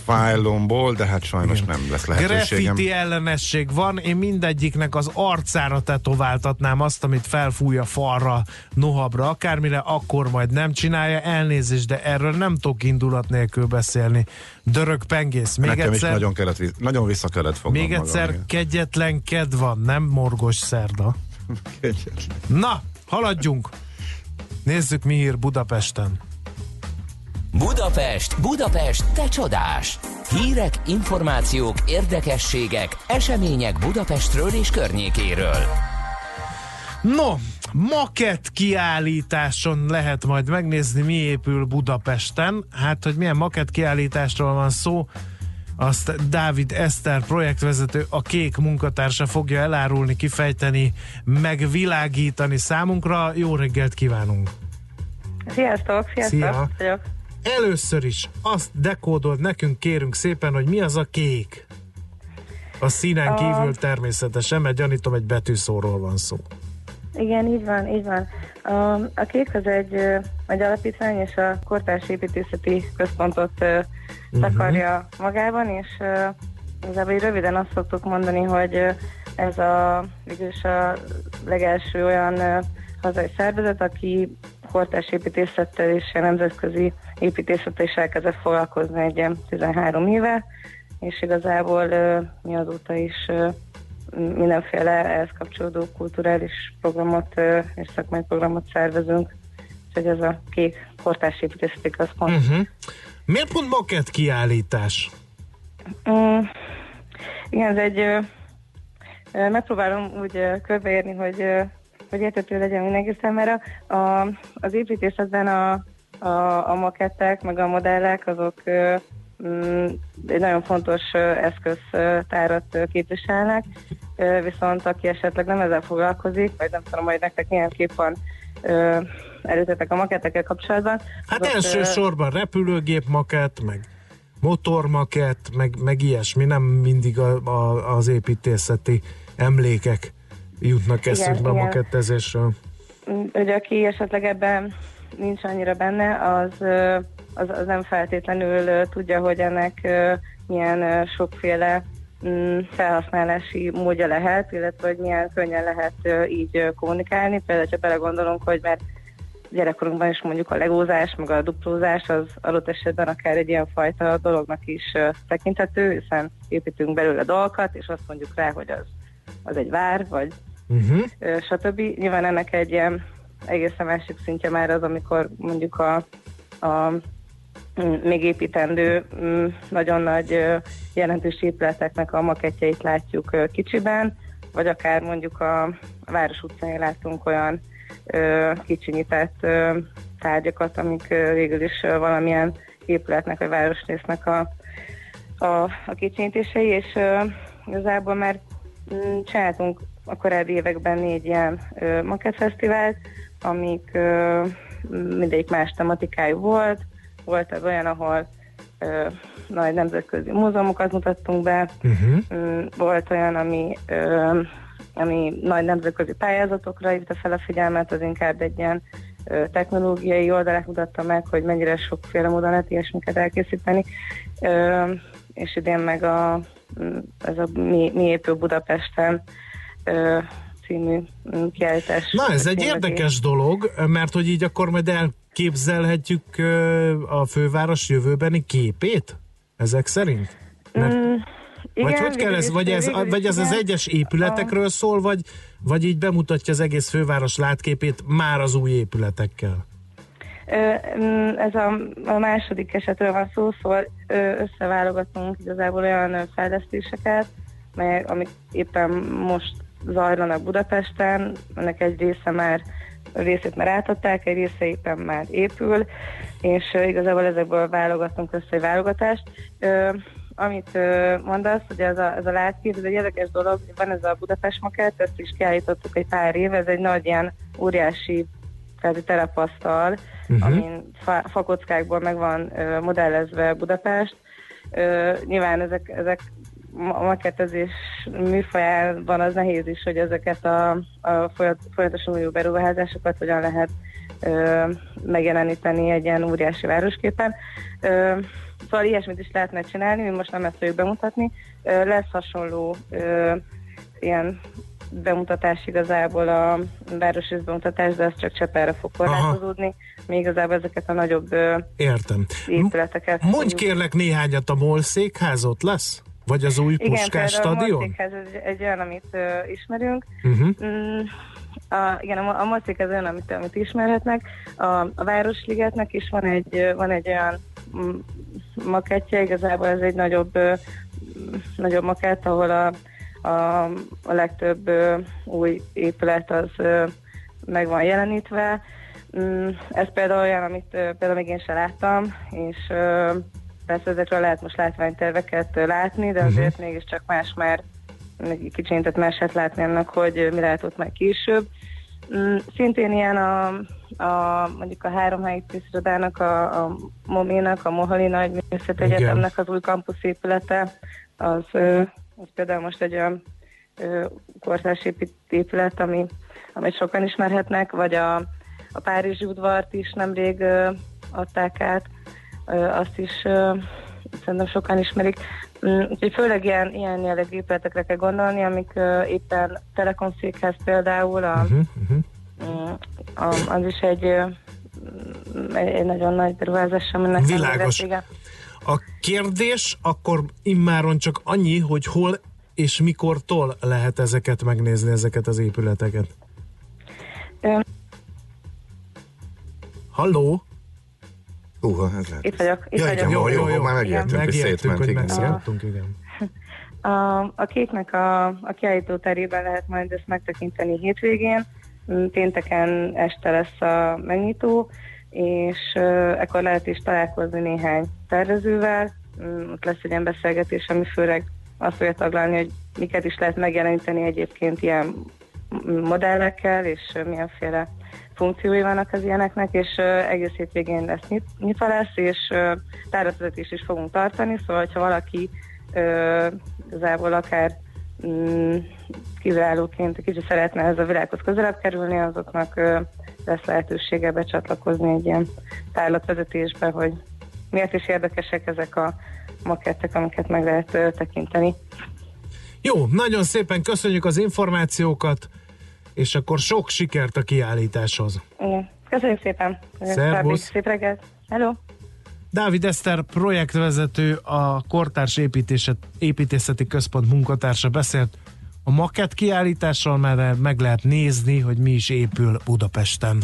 fájlomból, de hát sajnos igen, nem lesz lehetőségem. Graffiti ellenesség van, én mindegyiknek az arcára tetováltatnám azt, amit felfújja falra, nohabra, akármire, akkor majd nem csinálja. Elnézést, de erről nem tudok indulat nélkül beszélni. Dörög pengész. Még nekem egyszer, is nagyon vissza kellett fognom magam. Még egyszer magam, kegyetlen kedd van, nem morgos szerda. Kegyetlen. Na, haladjunk! Nézzük, mi ír Budapesten. Budapest, Budapest, te csodás! Hírek, információk, érdekességek, események Budapestről és környékéről. No, Makett kiállításon lehet majd megnézni, mi épül Budapesten. Hát, hogy milyen makett kiállításról van szó, azt Dávid Eszter projektvezető, a Kék munkatársa fogja elárulni, kifejteni, megvilágítani számunkra. Jó reggelt kívánunk! Sziasztok! Sziasztok! Szia. Először is azt dekódold nekünk, kérünk szépen, hogy mi az a kék? A színen kívül természetesen, mert gyanítom, egy betűszóról van szó. Igen, így van, így van. A Kék az egy alapítvány, és a kortárs építészeti központot takarja magában, és igazából röviden azt szoktuk mondani, hogy ez a legelső olyan hazai szervezet, aki kortárs építészettel és a nemzetközi építészettel is elkezdett foglalkozni egy ilyen 13 éve, és igazából mi azóta is mindenféle ehhez kapcsolódó kulturális programot és szakmai programot szervezünk, úgyhogy ez a Kék kortárs építészeti központ. Miért pont makett kiállítás? Igen, ez egy... megpróbálom úgy körbeérni, hogy értető legyen mindenki számára. Az építészetben a makettek, meg a modellek, azok egy nagyon fontos eszköztárat képviselnek, viszont aki esetleg nem ezzel foglalkozik, vagy nem tudom, hogy nektek milyen kép van előttetek a makettekkel kapcsolatban. Hát elsősorban repülőgép makett, meg motormakett, meg ilyesmi, nem mindig az építészeti emlékek jutnak eszünkbe a makettezésről. Hogy aki esetleg ebben nincs annyira benne, az nem feltétlenül tudja, hogy ennek milyen sokféle felhasználási módja lehet, illetve hogy milyen könnyen lehet így kommunikálni. Például, ha belegondolunk, hogy mert gyerekkorunkban is mondjuk a legózás, meg a duplózás az adott esetben akár egy ilyen fajta dolognak is tekinthető, hiszen építünk belőle dolgokat, és azt mondjuk rá, hogy az egy vár, vagy stb. Nyilván ennek egy ilyen egészen másik szintje már az, amikor mondjuk a még építendő nagyon nagy jelentős épületeknek a makettjeit látjuk kicsiben, vagy akár mondjuk a város utcáin látunk olyan kicsinyített tárgyakat, amik végül is valamilyen épületnek vagy városrésznek a kicsinyítései, és igazából már csináltunk a korábbi években 4 ilyen makettfesztivált, amik mindegyik más tematikájú volt. Volt az olyan, ahol nagy nemzetközi múzeumokat mutattunk be, volt olyan, ami nagy nemzetközi pályázatokra hívta fel a figyelmet, az inkább egy ilyen technológiai oldalát mutatta meg, hogy mennyire sokféle módon lehet ilyesmiket elkészíteni, és idén meg ez a Mi épül Budapesten című kiállítás. Na, ez egy érdekes dolog, mert hogy így akkor majd elképzelhetjük a főváros jövőbeni képét ezek szerint? Mert... igen, vagy hogy kell ez? Vagy ez az egyes épületekről szól, vagy így bemutatja az egész főváros látképét már az új épületekkel? Ez a második esetről van szó, szóval összeválogatunk igazából olyan fejlesztéseket, amik éppen most zajlanak Budapesten, ennek egy részét már átadták, egy része éppen már épül, és igazából ezekből válogatunk össze egy válogatást. Amit mondasz, hogy ez a látkép, ez egy érdekes dolog, van ez a Budapest makett, ezt is kiállítottuk egy pár éve, ez egy nagy ilyen óriási terepasztal, amin fakockákból meg van modellezve Budapest. Nyilván ezek a makettezés műfajában az nehéz is, hogy ezeket a folyamatosan új beruházásokat hogyan lehet megjeleníteni egy ilyen óriási városképen. Szóval ilyesmit is lehetne csinálni, mi most nem ezt fogjuk bemutatni. Lesz hasonló ilyen bemutatás igazából a városi bemutatás, de ez csak Csepelre fog korlátozódni. Még igazából ezeket a nagyobb épületeket... Mondj kérlek néhányat, a MOL székház ott lesz? Vagy az új Puskás stadion? Igen, tehát a MOL székház egy olyan, amit ismerünk. A MOL székház olyan, amit ismerhetnek. A Városligetnek is van egy olyan makettje, igazából ez egy nagyobb makett, ahol a legtöbb új épület az meg van jelenítve. Ez például olyan, amit például még én sem láttam, és persze ezekről lehet most látványterveket látni, de azért mégiscsak más már egy kicsintet máset látni annak, hogy mi lehet ott már később. Szintén ilyen a mondjuk a 3H irodának, a MOL-nak, a Mohali Nagyművészet Egyetemnek az új kampuszépülete, az például most egy olyan kortárs épület, amit sokan ismerhetnek, vagy a Párizsi udvart is nemrég adták át, azt is szerintem sokan ismerik. Úgyhogy főleg ilyen jellegű épületekre kell gondolni, amik éppen Telekom székhez például az is egy nagyon nagy beruházás, aminek világos. A kérdés akkor immáron csak annyi, hogy hol és mikortól lehet ezeket megnézni, ezeket az épületeket? Halló? Ez lehet. Itt vagyok. Jó, már megértünk, hogy megszakadtunk, igen. A Kéknek a kiállító terében lehet majd ezt megtekinteni hétvégén. Pénteken este lesz a megnyitó, és ekkor lehet is találkozni néhány tervezővel. Ott lesz egy ilyen beszélgetés, ami főleg azt fogja taglalni, hogy miket is lehet megjeleníteni egyébként ilyen modellekkel, és milyenféle funkciói vannak az ilyeneknek, és egész hétvégén lesz nyitva lesz, és tárlatvezetést is fogunk tartani, szóval ha valaki igazából akár kiválóként kicsit szeretne ez a világhoz közelebb kerülni, azoknak lesz lehetősége becsatlakozni egy ilyen tárlatvezetésbe, hogy miért is érdekesek ezek a makettek, amiket meg lehet tekinteni. Jó, nagyon szépen köszönjük az információkat, és akkor sok sikert a kiállításhoz. Igen. Köszönjük szépen. Szervusz. Szép reggelt. Hello. Dávid Eszter projektvezető, a Kortárs Építészeti Központ munkatársa beszélt a makett kiállításról, mert meg lehet nézni, hogy mi is épül Budapesten.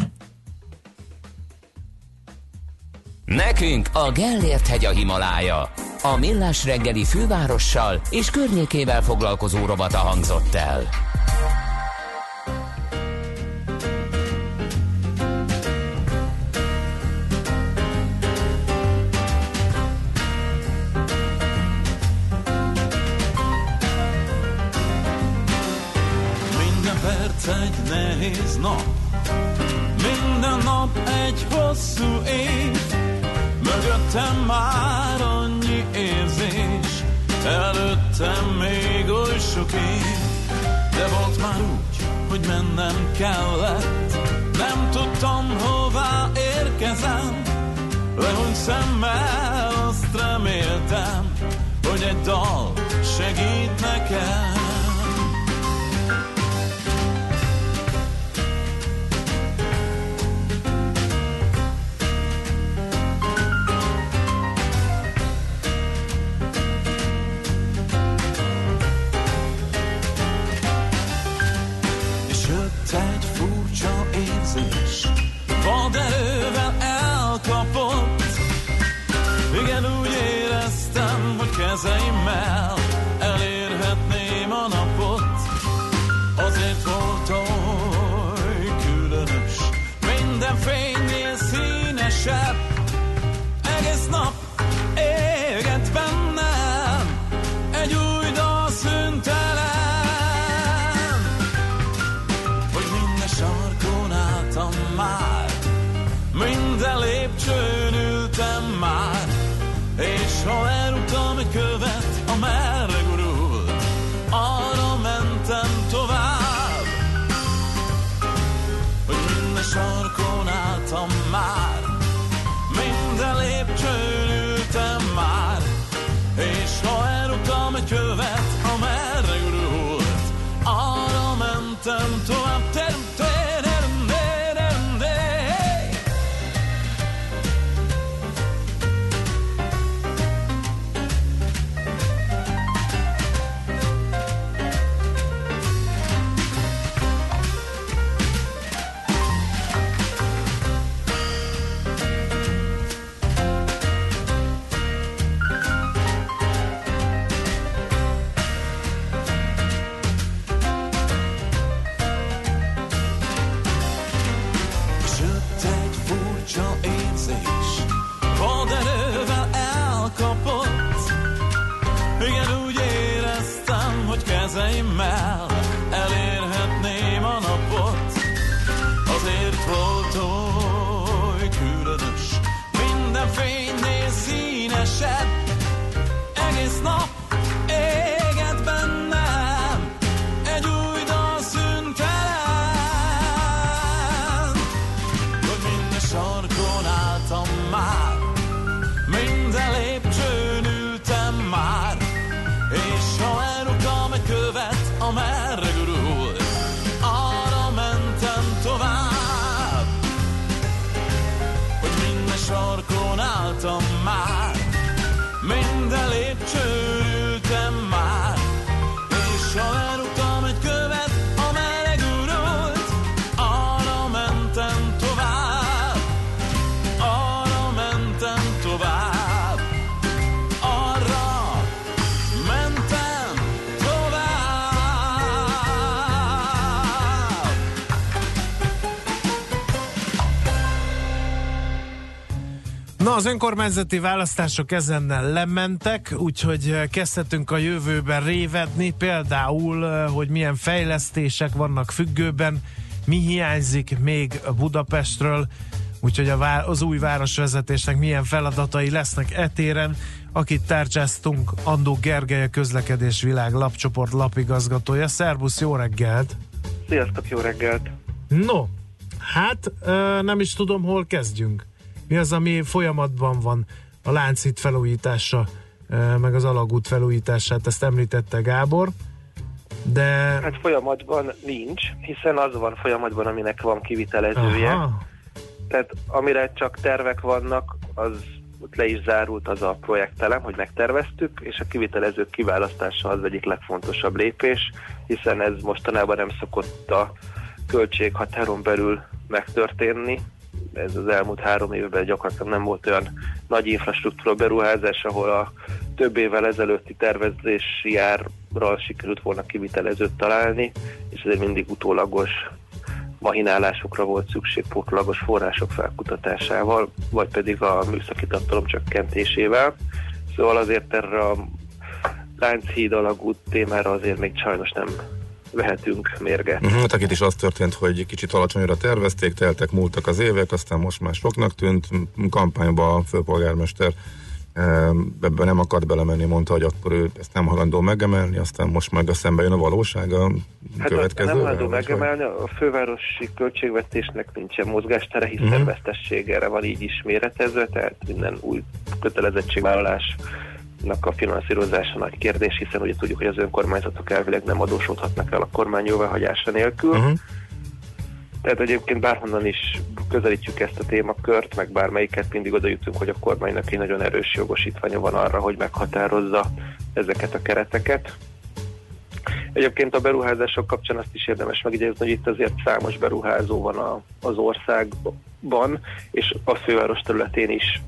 Nekünk a Gellért-hegy a Himalája. A Millás reggeli fővárossal és környékével foglalkozó rovata hangzott el. Egy nehéz nap, minden nap egy hosszú év, mögöttem már annyi érzés, előttem még oly sok év, de volt már úgy, hogy mennem kellett, nem tudtam hová érkezem, lehúny szemmel azt reméltem, hogy egy dal segít nekem. Vaderővel elkapott, igen, úgy éreztem, hogy kezeimmel elérhetném a napot. Azért volt oly különös, minden fénynél színesebb, egész nap égett bennem egy új dal szüntelem, hogy minden sarkon álltam már, minden lépcsőn ültem már, és ha elrúgtam egy követ, amerre gurult, arra mentem tovább. Hogy minden sarkon álltam már, minden lépcsőn ültem már, és ha elrúgtam egy követ, amerre gurult, arra mentem tovább. kezeimmel elérhetném a napot. Azért volt oly különös, minden fénynél színesebb. Egész nap éget bennem egy új dal szüntelen. Hogy minden sarkon álltam már, minden lépcsőn ültem már, és ha elrúgtam egy követ, amerre gurul, arra mentem tovább. Hogy minden sarkon álltam már, minden lépcsőn ültem már, és ha elrúgtam egy követ, amerre gurult, arra mentem tovább, arra mentem tovább, arra mentem tovább. Na, az önkormányzati választások ezennel lementek, úgyhogy kezdhetünk a jövőben révedni, például, hogy milyen fejlesztések vannak függőben, mi hiányzik még Budapestről, úgyhogy az új városvezetésnek milyen feladatai lesznek etéren, akit tárcsáztunk, Andó Gergely, a Közlekedés Világ lapcsoport lapigazgatója. Szerbusz, jó reggelt! Sziasztok, jó reggelt! No, hát nem is tudom, hol kezdjünk. Mi az, ami folyamatban van? A Lánchíd felújítása, meg az Alagút felújítását, ezt említette Gábor, de... Hát folyamatban nincs, hiszen az van folyamatban, aminek van kivitelezője. Aha. Tehát amire csak tervek vannak, az le is zárult az a projektelem, hogy megterveztük, és a kivitelezők kiválasztása az egyik legfontosabb lépés, hiszen ez mostanában nem szokott a költséghatáron belül megtörténni. Ez az elmúlt 3 évben gyakorlatilag nem volt olyan nagy infrastruktúra beruházás, ahol a több évvel ezelőtti tervezési árral sikerült volna kivitelezőt találni, és ezért mindig utólagos mahinálásokra volt szükség, pótlagos források felkutatásával, vagy pedig a műszaki tartalom csökkentésével. Szóval azért erre a Lánchíd Alagút témára azért még sajnos nem vehetünk mérget. Hát akit is az történt, hogy kicsit alacsonyra tervezték, teltek, múltak az évek, aztán most már soknak tűnt. Kampányban a főpolgármester ebben nem akart belemenni, mondta, hogy akkor ő ezt nem hajlandó megemelni, aztán most meg a szembe jön a valóság a következő. Nem hajlandó megemelni, a fővárosi költségvetésnek nincsen mozgástere, hiszen vesztesség erre van így is méretezve, tehát minden új kötelezettségvállalás a finanszírozása nagy kérdés, hiszen ugye tudjuk, hogy az önkormányzatok elvileg nem adósodhatnak el a kormány jóváhagyása nélkül. Tehát egyébként bárhonnan is közelítjük ezt a témakört, meg bármelyiket, mindig oda jutunk, hogy a kormánynak egy nagyon erős jogosítványa van arra, hogy meghatározza ezeket a kereteket. Egyébként a beruházások kapcsán azt is érdemes megjegyezni, hogy itt azért számos beruházó van az országban, és a főváros területén is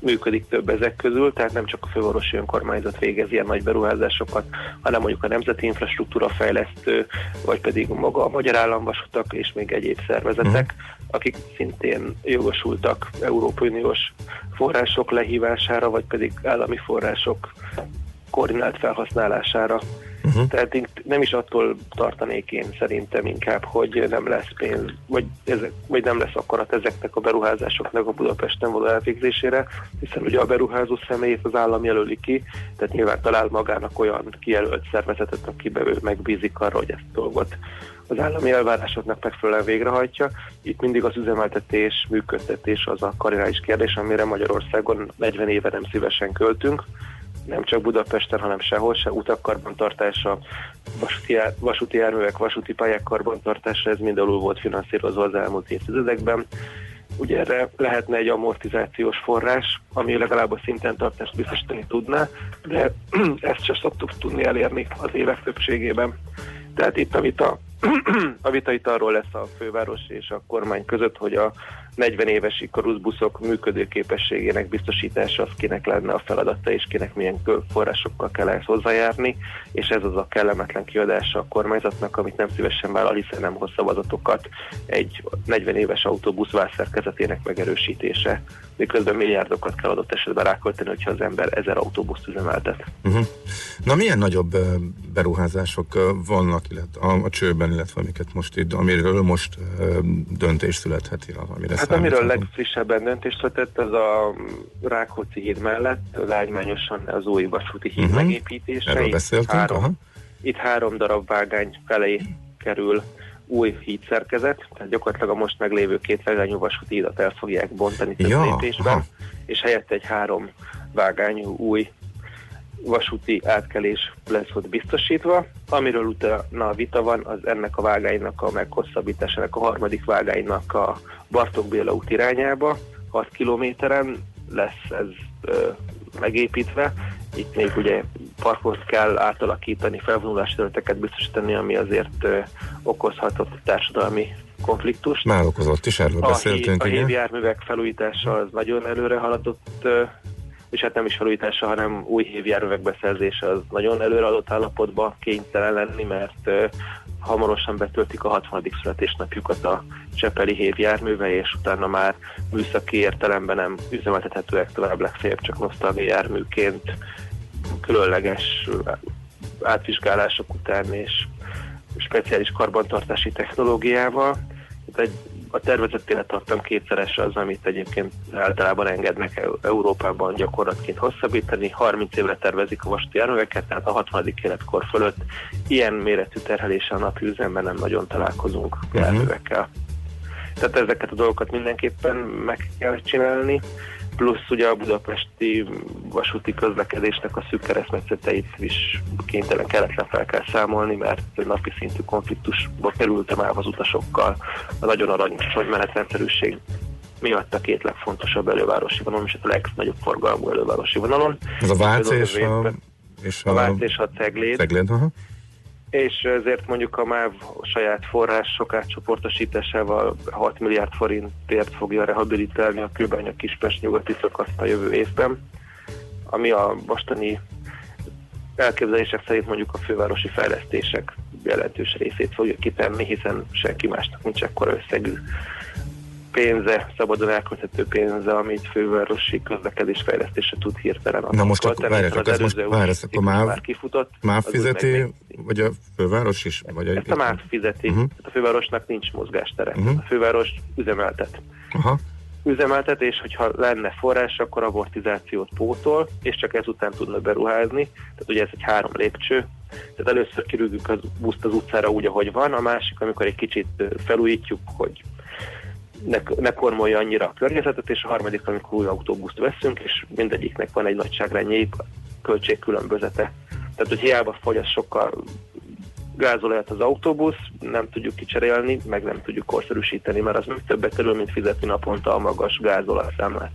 működik több ezek közül, tehát nem csak a fővárosi önkormányzat végez ilyen nagy beruházásokat, hanem mondjuk a nemzeti infrastruktúra fejlesztő, vagy pedig maga a Magyar Államvasutak és még egyéb szervezetek, akik szintén jogosultak Európai Uniós források lehívására, vagy pedig állami források koordinált felhasználására. Tehát nem is attól tartanék én szerintem inkább, hogy nem lesz pénz, vagy nem lesz akarat ezeknek a beruházásoknak a Budapesten való elvégzésére, hiszen ugye a beruházó személyét az állam jelöli ki, tehát nyilván talál magának olyan kijelölt szervezetet, akiben ő megbízik arra, hogy ezt dolgot az állami elvárásoknak megfelelően végrehajtja. Itt mindig az üzemeltetés, működtetés az a kardinális kérdés, amire Magyarországon 40 éve nem szívesen költünk, nem csak Budapesten, hanem sehol se. Utakkarbantartása, vasúti járművek, vasúti pályák karbantartása, ez mind alul volt finanszírozva az elmúlt évtizedekben. Ugye erre lehetne egy amortizációs forrás, ami legalább a szinten tartást biztosítani tudná, de ezt sem szoktuk tudni elérni az évek többségében. Tehát itt a vita itt arról lesz a főváros és a kormány között, hogy a 40 éves ikarusbuszok működőképességének biztosítása az kinek lenne a feladata, és kinek milyen forrásokkal kell ezt hozzájárni, és ez az a kellemetlen kiadása a kormányzatnak, amit nem szívesen vállal, hiszen nem hoz szavazatokat egy 40 éves autóbusz válszerkezetének megerősítése. miközben milliárdokat kell adott esetben rákölteni, hogyha az ember 1000 autóbuszt üzemeltet. Uh-huh. Na milyen nagyobb beruházások vannak illetve a csőben, illetve amiket most itt, amiről most döntés születhet, illetve amire hát amiről legfrissebben döntés született, az a Rákóczi híd mellett, lágymányosan az új vasúti híd uh-huh. megépítése. Erről beszéltünk, itt 3 darab vágány felé kerül új hídszerkezet, tehát gyakorlatilag a most meglévő 2 vágányú vasúti hídat el fogják bontani több lépésben, és helyette egy 3 vágányú új vasúti átkelés lesz ott biztosítva, amiről utána a vita van, az ennek a vágánynak a meghosszabbításának, a 3. vágánynak a Bartók Béla út irányába, 6 kilométeren lesz ez megépítve. Itt még ugye parkot kell átalakítani, felvonulási területeket biztosítani, ami azért okozhatott társadalmi konfliktust. Már okozott is, erről beszéltünk. A hévjárművek felújítása az nagyon előre haladott, és hát nem is felújítása, hanem új hévjárművek beszerzése az nagyon előre adott állapotba kénytelen lenni, mert hamarosan betöltik a 60. születésnapjukat a Csepeli hévjárműve, és utána már műszaki értelemben nem üzemeltethetőek tovább, legfeljebb csak nosztalgia járműként különleges átvizsgálások után és speciális karbantartási technológiával. A tervezett élettartam 2-szeres az, amit egyébként általában engednek Európában gyakorlatként hosszabbítani. 30 évre tervezik a vasúti járműveket, tehát a 60. életkor fölött ilyen méretű terheléssel a napi üzemben nem nagyon találkozunk járművekkel. Tehát ezeket a dolgokat mindenképpen meg kell csinálni, plusz ugye a budapesti vasúti közlekedésnek a szűk keresztmetszeteit is kénytelen keletlen fel kell számolni, mert napi szintű konfliktusba kerültem el az utasokkal. A nagyon aranyos, hogy menetrendszerűség miatt a 2 legfontosabb elővárosi vonalon, és a legnagyobb forgalmú elővárosi vonalon. Ez a Vác és a Cegléd. És ezért mondjuk a MÁV saját források átcsoportosításával 6 milliárd forintért fogja rehabilitálni a Kőbánya-Kispest nyugati szakaszt a jövő évben, ami a mostani elképzelések szerint mondjuk a fővárosi fejlesztések jelentős részét fogja kitenni, hiszen senki másnak nincs ekkora összegű pénze, szabadon elkölthető pénze, amit fővárosi közlekedés fejlesztése tud hirtelen. Na most akkor várjátok, ez most a MÁV kifutott, MÁV fizeti, vagy a főváros is? Vagy ezt a MÁV fizeti, a fővárosnak nincs mozgástere. A főváros üzemeltet. Üzemeltetés, hogyha lenne forrás, akkor amortizációt pótol, és csak ezután tudna beruházni. Tehát ugye ez egy 3 lépcső. Tehát először kirúgjuk a buszt az utcára úgy, ahogy van, a másik, amikor egy kicsit felújítjuk, hogy ne kormolja annyira a környezetet, és a 3, amikor új autóbuszt veszünk, és mindegyiknek van egy nagyságrennyi költségkülönbözete. Tehát, hogy hiába fogyaszt sokkal gázolajat az autóbusz, nem tudjuk kicserélni, meg nem tudjuk korszerűsíteni, mert az még többet kerül, mint fizetni naponta a magas gázolajszámlát.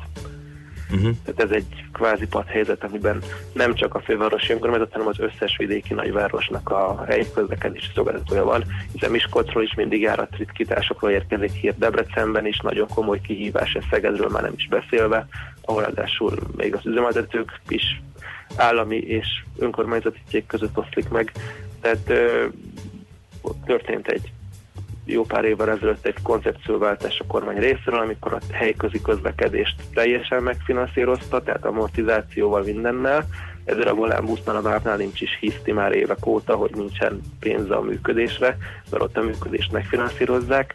Tehát ez egy kvázi padhelyzet, amiben nem csak a fővárosi önkormányzat, hanem az összes vidéki nagyvárosnak a helyi közlekedési szolgáltatója van, hiszen Miskolcról is mindig járatritkításokról érkezik hír, Debrecenben is nagyon komoly kihívás, ez Szegedről már nem is beszélve, ahol ráadásul még az üzemeltetők is állami és önkormányzati cég között oszlik meg, tehát történt egy jó pár évvel ezelőtt egy koncepcióváltás a kormány részéről, amikor a helyközi közlekedést teljesen megfinanszírozta, tehát amortizációval mindennel. Ezért a Volán busznál a MÁV-nál nincs is hiszti már évek óta, hogy nincsen pénze a működésre, mert ott a működést megfinanszírozzák,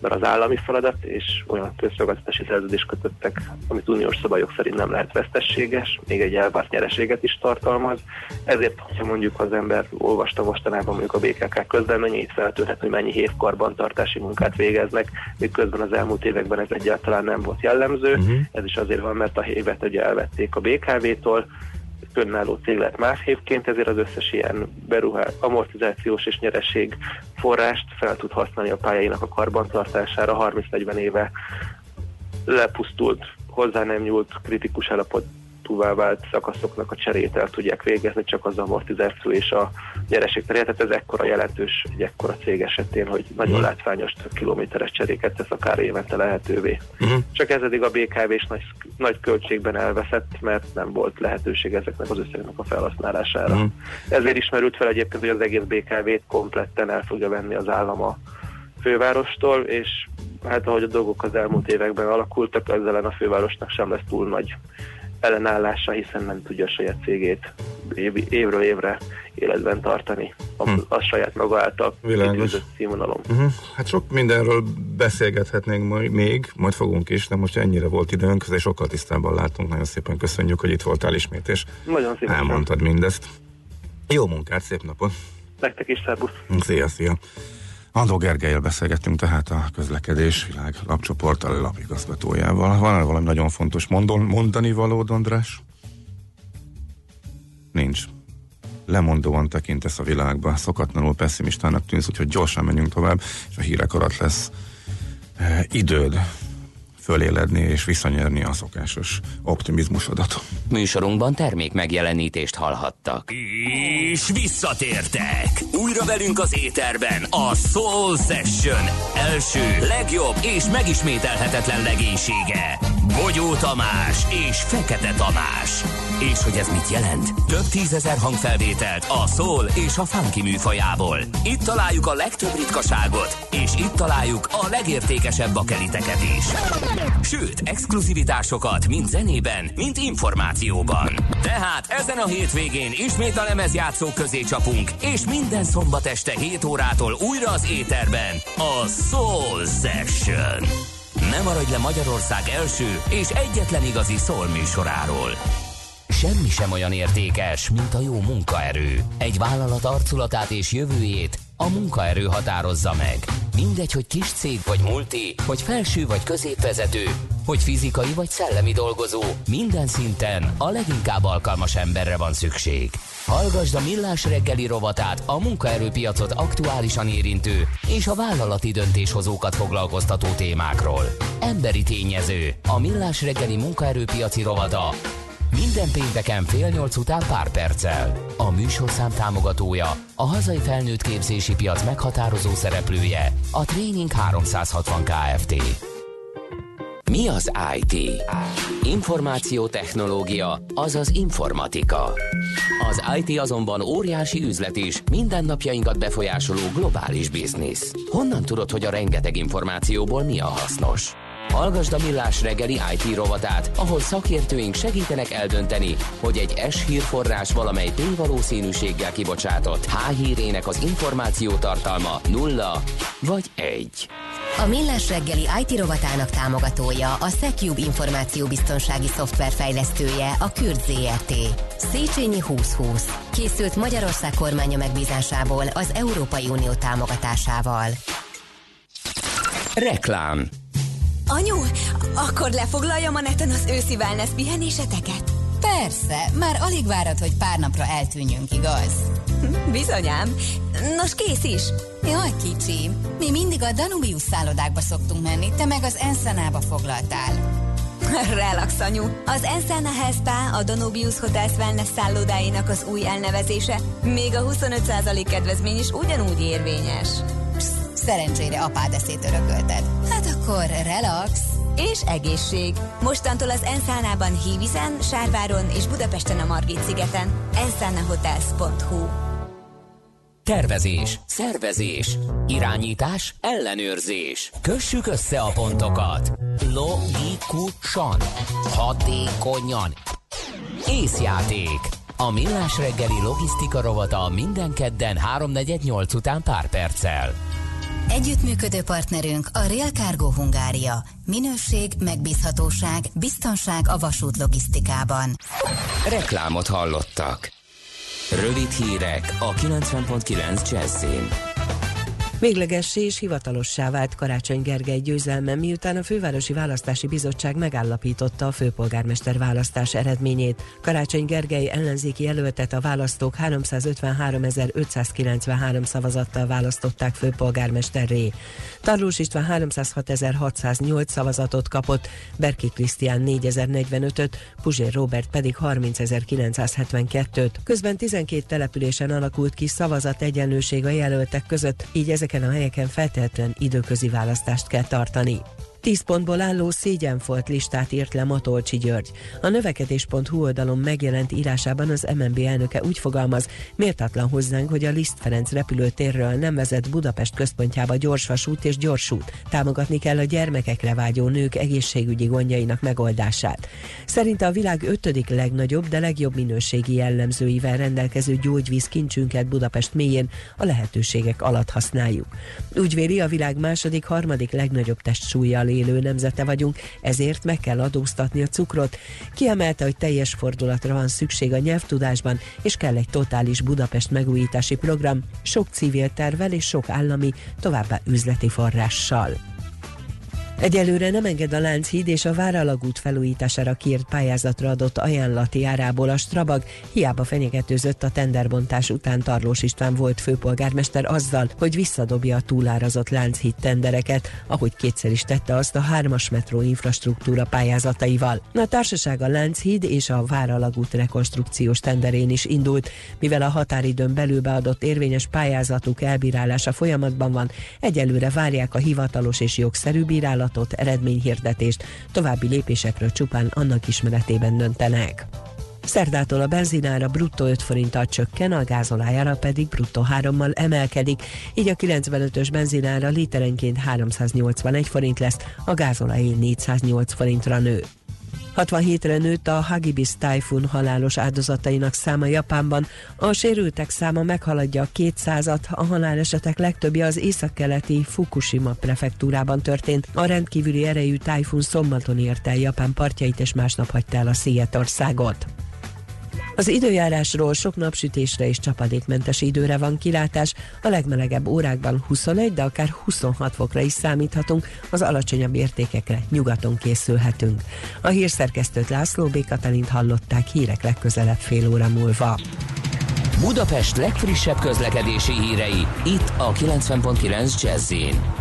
mert az állami feladat, és olyan közszolgáltatási szerződést kötöttek, amit uniós szabályok szerint nem lehet vesztességes, még egy elvárt nyereséget is tartalmaz. Ezért, hogyha mondjuk az ember olvasta mostanában mondjuk a BKK közleményét, feltűnhet, hogy mennyi hévkarbantartási munkát végeznek, miközben az elmúlt években ez egyáltalán nem volt jellemző. Ez is azért van, mert a hévet ugye elvették a BKV-tól, önálló cég lett MÁV hévként, ezért az összes ilyen amortizációs és nyereség forrást fel tud használni a pályáinak a karbantartására. 30-40 éve lepusztult, hozzá nem nyúlt, kritikus állapotúvá vált szakaszoknak a cserét el tudják végezni, csak az amortizáció és a nyereség területet. Ez ekkora jelentős egy ekkora cég esetén, hogy nagyon látványos több kilométeres cseréket tesz akár évente lehetővé. Csak ez eddig a BKV-s nagy költségben elveszett, mert nem volt lehetőség ezeknek az összegnek a felhasználására. Ezért ismerült fel egyébként, hogy az egész BKV-t kompletten el fogja venni az állam a fővárostól, és hát ahogy a dolgok az elmúlt években alakultak, ezzel a fővárosnak sem lesz túl nagy ellenállása, hiszen nem tudja a saját cégét évről évre életben tartani a saját maga által kitűzött színvonalon. Hát sok mindenről beszélgethetnénk majd fogunk is, de most ennyire volt időnk, de sokkal tisztában látunk. Nagyon szépen köszönjük, hogy itt voltál ismét, és nagyon szépen elmondtad mindezt. Jó munkát, szép napot! Nektek is, szervusz! Szia, szia! Andó Gergelyel beszélgettünk tehát a Közlekedés Világ lapcsoport alapigazgatójával. Van valami nagyon fontos mondani valód, András? Nincs. Lemondóan tekintesz a világba, szokatlanul pessimistának tűnsz, úgyhogy gyorsan menjünk tovább, és a hírek alatt lesz időd föléledni és visszanyerni a szokásos optimizmusodat. Műsorunkban termék megjelenítést hallhattak. És visszatértek! Újra velünk az éterben a Soul Session első, legjobb és megismételhetetlen legénysége. Bogyó Tamás és Fekete Tamás. És hogy ez mit jelent? Több tízezer hangfelvételt a soul és a funky műfajából. Itt találjuk a legtöbb ritkaságot, és itt találjuk a legértékesebb bakeliteket is. Sőt, exkluzivitásokat mind zenében, mind információban. Tehát ezen a hétvégén ismét a lemezjátszók közé csapunk, és minden szombat este 7 órától újra az éterben a Soul Session. Ne maradj le Magyarország első és egyetlen igazi soul műsoráról. Semmi sem olyan értékes, mint a jó munkaerő. Egy vállalat arculatát és jövőjét a munkaerő határozza meg. Mindegy, hogy kis cég vagy multi, hogy felső vagy középvezető, hogy fizikai vagy szellemi dolgozó, minden szinten a leginkább alkalmas emberre van szükség. Hallgasd a Millás reggeli rovatát, a munkaerőpiacot aktuálisan érintő és a vállalati döntéshozókat foglalkoztató témákról. Emberi tényező, a Millás reggeli munkaerőpiaci rovata. Minden pénteken fél nyolc után pár perccel. A műsorszám támogatója, a hazai felnőtt képzési piac meghatározó szereplője, a Training 360 Kft. Mi az IT? Információtechnológia, azaz informatika. Az IT azonban óriási üzlet is, mindennapjainkat befolyásoló globális biznisz. Honnan tudod, hogy a rengeteg információból mi a hasznos? Hallgasd a Millás reggeli IT rovatát, ahol szakértőink segítenek eldönteni, hogy egy S hírforrás valamely tényvalószínűséggel kibocsátott H hírének az információ tartalma 0 vagy 1. A Millás reggeli IT rovatának támogatója a Secube információbiztonsági szoftverfejlesztője, a Kürt Zrt. Széchenyi 2020. Készült Magyarország kormánya megbízásából az Európai Unió támogatásával. Reklám. Anyu, akkor lefoglaljam a neten az őszi wellness pihenéseteket? Persze, már alig várod, hogy pár napra eltűnjünk, igaz? Bizonyám. Nos, kész is. Jaj, kicsi, mi mindig a Danubius szállodákba szoktunk menni, te meg az Ensenába foglaltál. Relax, anyu. Az Ensena Health Spa, a Danubius Hotels wellness szállodáinak az új elnevezése, még a 25% kedvezmény is ugyanúgy érvényes. Szerencsére apád eszét örökölted. Hát akkor relax és egészség. Mostantól az Enszánában Hívizen, Sárváron és Budapesten a Margit-szigeten. ensanahotels.hu. Tervezés, szervezés, irányítás, ellenőrzés. Kössük össze a pontokat. Logikusan, hatékonyan. Észjáték. A Millás reggeli logisztika rovata minden kedden 3:48 után pár perccel. Együttműködő partnerünk a Rail Cargo Hungária. Minőség, megbízhatóság, biztonság a vasút logisztikában. Reklámot hallottak. Rövid hírek a 90.9 Jazzin. Véglegessé és hivatalossá vált Karácsony Gergely győzelme, miután a Fővárosi Választási Bizottság megállapította a főpolgármester választás eredményét. Karácsony Gergely ellenzéki jelöltet a választók 353.593 szavazattal választották főpolgármesterré. Tarlós István 306.608 szavazatot kapott, Berki Krisztián 4.045-öt, Puzsér Róbert pedig 30.972-t. Közben 12 településen alakult ki szavazategyenlőség a jelöltek között, így ezek a helyeken feltétlenül időközi választást kell tartani. 10 pontból álló szégyenfolt listát írt le Matolcsi György. A növekedés.hu oldalon megjelent írásában az MNB elnöke úgy fogalmaz, méltatlan hozzánk, hogy a Liszt Ferenc repülőtérről nem vezet Budapest központjába gyorsvasút és gyorsút. Támogatni kell a gyermekekre vágyó nők egészségügyi gondjainak megoldását. Szerinte a világ 5. legnagyobb, de legjobb minőségi jellemzőivel rendelkező gyógyvíz kincsünket Budapest mélyén a lehetőségek alatt használjuk. Úgy véli, a világ 2., 3. legnagyobb testsúllyal élő nemzete vagyunk, ezért meg kell adóztatni a cukrot. Kiemelte, hogy teljes fordulatra van szükség a nyelvtudásban, és kell egy totális Budapest megújítási program, sok civil tervvel és sok állami, továbbá üzleti forrással. Egyelőre nem enged a Lánchíd és a Váralagút felújítására kiírt pályázatra adott ajánlati árából a Strabag, hiába fenyegetőzött a tenderbontás után Tarlós István volt főpolgármester azzal, hogy visszadobja a túlárazott Lánchíd tendereket, ahogy kétszer is tette azt a 3-as metró infrastruktúra pályázataival. A társaság a Lánchíd és a Váralagút rekonstrukciós tenderén is indult, mivel a határidőn belül beadott érvényes pályázatuk elbírálása folyamatban van, egyelőre várják a hivatalos és jogszerű bírálatot, eredményhirdetést, további lépésekről csupán annak ismeretében döntenek. Szerdától a benzinára bruttó 5 forinttal csökken, a gázolajára pedig bruttó 3-mal emelkedik, így a 95-ös benzinára literenként 381 forint lesz, a gázolajé 408 forintra nő. 67-re nőtt a Hagibis tájfun halálos áldozatainak száma Japánban, a sérültek száma meghaladja a 200-at, a halálesetek legtöbbje az északkeleti Fukushima prefektúrában történt. A rendkívüli erejű tájfun szombaton ért el Japán partjait, és másnap hagyta el a szigetországot. Az időjárásról: sok napsütésre és csapadékmentes időre van kilátás, a legmelegebb órákban 21, de akár 26 fokra is számíthatunk, az alacsonyabb értékekre nyugaton készülhetünk. A hírszerkesztőt, László B. Katalint hallották, hírek legközelebb fél óra múlva. Budapest legfrissebb közlekedési hírei, itt a 90.9 Jazz-en.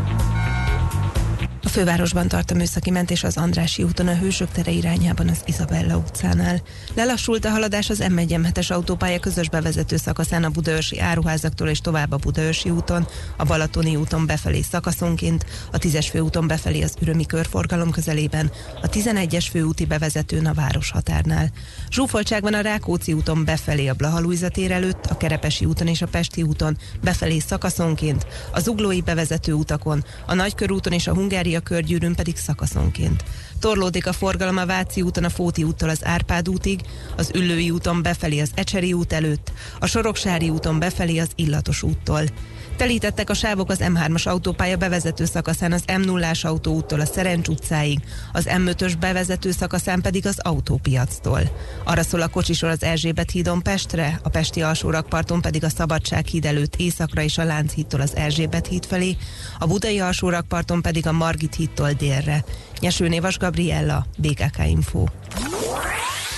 A fővárosban tart a műszaki mentés az Andrássy úton a Hősök tere irányában az Izabella utcánál. Lelassult a haladás az M1-M7-es autópálya közös bevezető szakaszán a budaörsi áruházaktól és tovább a Budaörsi úton, a Balatoni úton befelé szakaszonként, a 10-es főúton befelé az Ürömi körforgalom közelében, a 11-es főúti bevezetőn a városhatárnál. Zsúfoltságban a Rákóczi úton befelé a Blaha Lujza tér előtt, a Kerepesi úton és a Pesti úton befelé szakaszonként, a Zuglói bevezető utakon, a Nagykörúton és a Hungária körgyűrűn pedig szakaszonként. Torlódik a forgalom a Váci úton a Fóti úttól az Árpád útig, az Üllői úton befelé az Ecseri út előtt, a Soroksári úton befelé az Illatos úttól. Telítettek a sávok az M3-as autópálya bevezető szakaszán az M0-as autóúttól a Szerencs utcáig, az M5-ös bevezető szakaszán pedig az Autópiactól. Arra szól a kocsisor az Erzsébet hídon Pestre, a Pesti alsórakparton pedig a Szabadság híd előtt északra és a Lánchídtól az Erzsébet híd felé, a Budai alsórakparton pedig a Margit hídtól délre. Nyesőnévas Gabriella, BKK Info.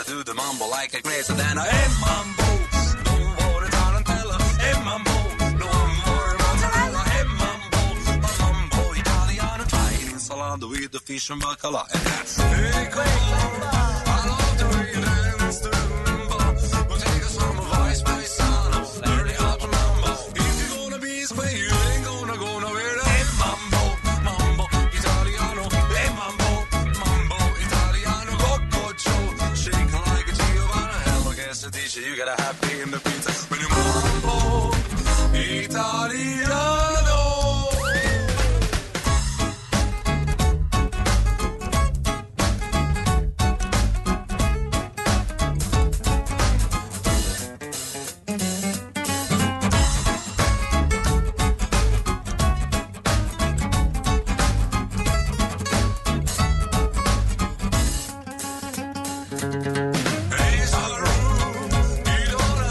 I do the mambo like a crazy than I am mambo. No more tarantella, am mambo. No more mozzarella, am mambo. A mambo Italiano, Italian salad with the fish and bacala. And that's really cool. I love the way you dance to mambo. We'll take us from a vice by sun. Learn the art of mambo. If you're gonna be this way, you ain't gonna go nowhere. Am mambo, mambo Italiano, am mambo, mambo Italiano. Coco Joe. DJ, you gotta have me in the pizza when you mambo Italiano. Hey, it's not a room, you don't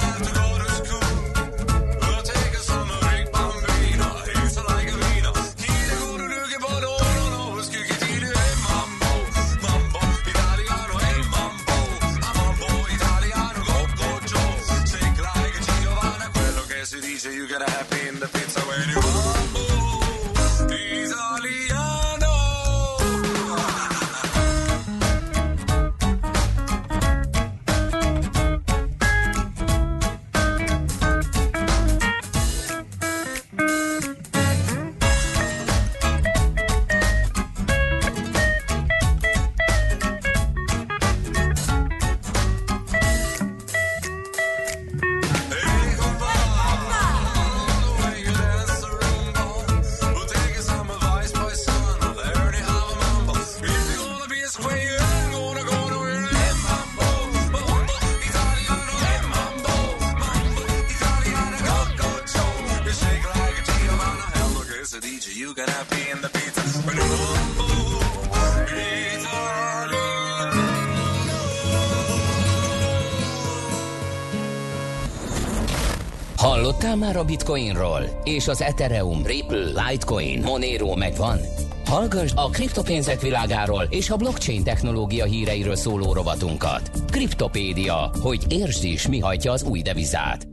Hallottál már a Bitcoinról? És az Ethereum, Ripple, Litecoin, Monero megvan? Hallgass a kriptopénzek világáról és a blockchain technológia híreiről szóló rovatunkat. Kriptopédia, hogy értsd is, mi hajtja az új devizát.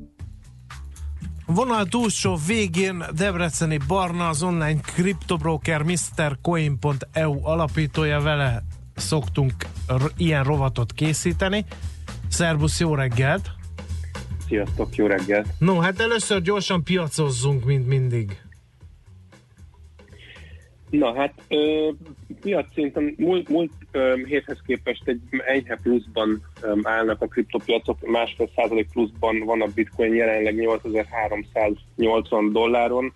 Vonal túlsó végén Debreceni Barna, az online kriptobroker MrCoin.eu alapítója, vele szoktunk ilyen rovatot készíteni. Szerbusz, jó reggelt! Sziasztok, jó reggelt! No, hát először gyorsan piacozzunk, mint mindig. Na hát, piac szinten múlt héthez képest egy enyhe pluszban állnak a kriptopiacok, 1,5% pluszban van a bitcoin, jelenleg $8380.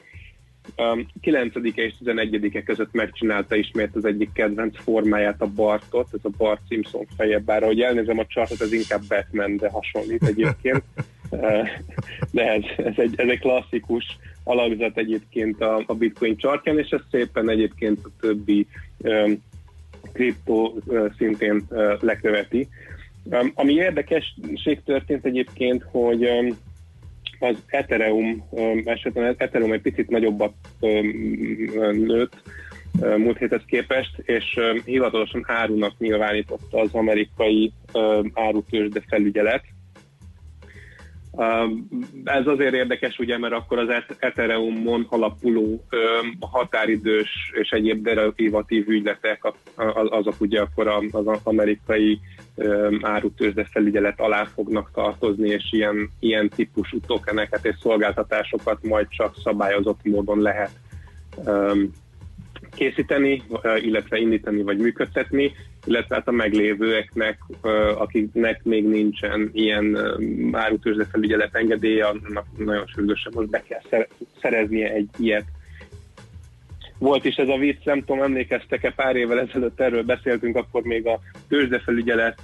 9-e és 11-e között megcsinálta ismét az egyik kedvenc formáját, a Bartot, ez a Bart Simpson feje, bár ahogy elnézem a chartot, ez inkább Batman, de hasonlít egyébként. De ez egy klasszikus alakzat egyébként a Bitcoin chartján, és ez szépen egyébként a többi kriptó szintén leköveti. Ami érdekesség történt egyébként, hogy az Ethereum esetben egy picit nagyobbat nőtt múlt héthez képest, és hivatalosan árunak nyilvánította az amerikai árutőzsde felügyelet. Ez azért érdekes, ugye, mert akkor az Ethereumon alapuló határidős és egyéb derivatív ügyletek, azok ugye akkor az amerikai árutőzsde felügyelet alá fognak tartozni, és ilyen típusú tokeneket és szolgáltatásokat majd csak szabályozott módon lehet készíteni, illetve indítani vagy működtetni, illetve hát a meglévőeknek, akiknek még nincsen ilyen árutőzsde felügyelet engedélye, annak nagyon sürgősen most be kell szereznie egy ilyet. Volt is ez a vicc, nem tudom, emlékeztek-e, pár évvel ezelőtt erről beszéltünk, akkor még a tőzsdefelügyelet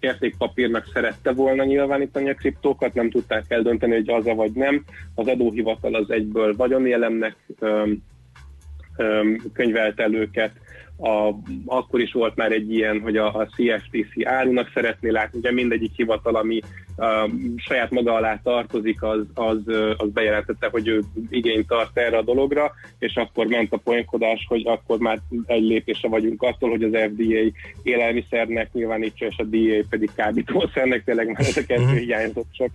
értékpapírnak szerette volna nyilvánítani a kriptókat, nem tudták eldönteni, hogy az-e vagy nem. Az adóhivatal az egyből vagyonélemnek könyvelt el őket. Akkor is volt már egy ilyen, hogy a CFTC árunak szeretné látni, ugye mindegyik hivatal, ami saját maga alá tartozik, az bejelentette, hogy ő igényt tart erre a dologra, és akkor ment a poénkodás, hogy akkor már egy lépésre vagyunk attól, hogy az FDA élelmiszernek nyilvánítsa, és a DEA pedig kábítószernek, tényleg már ez a kettő hiányzott csak.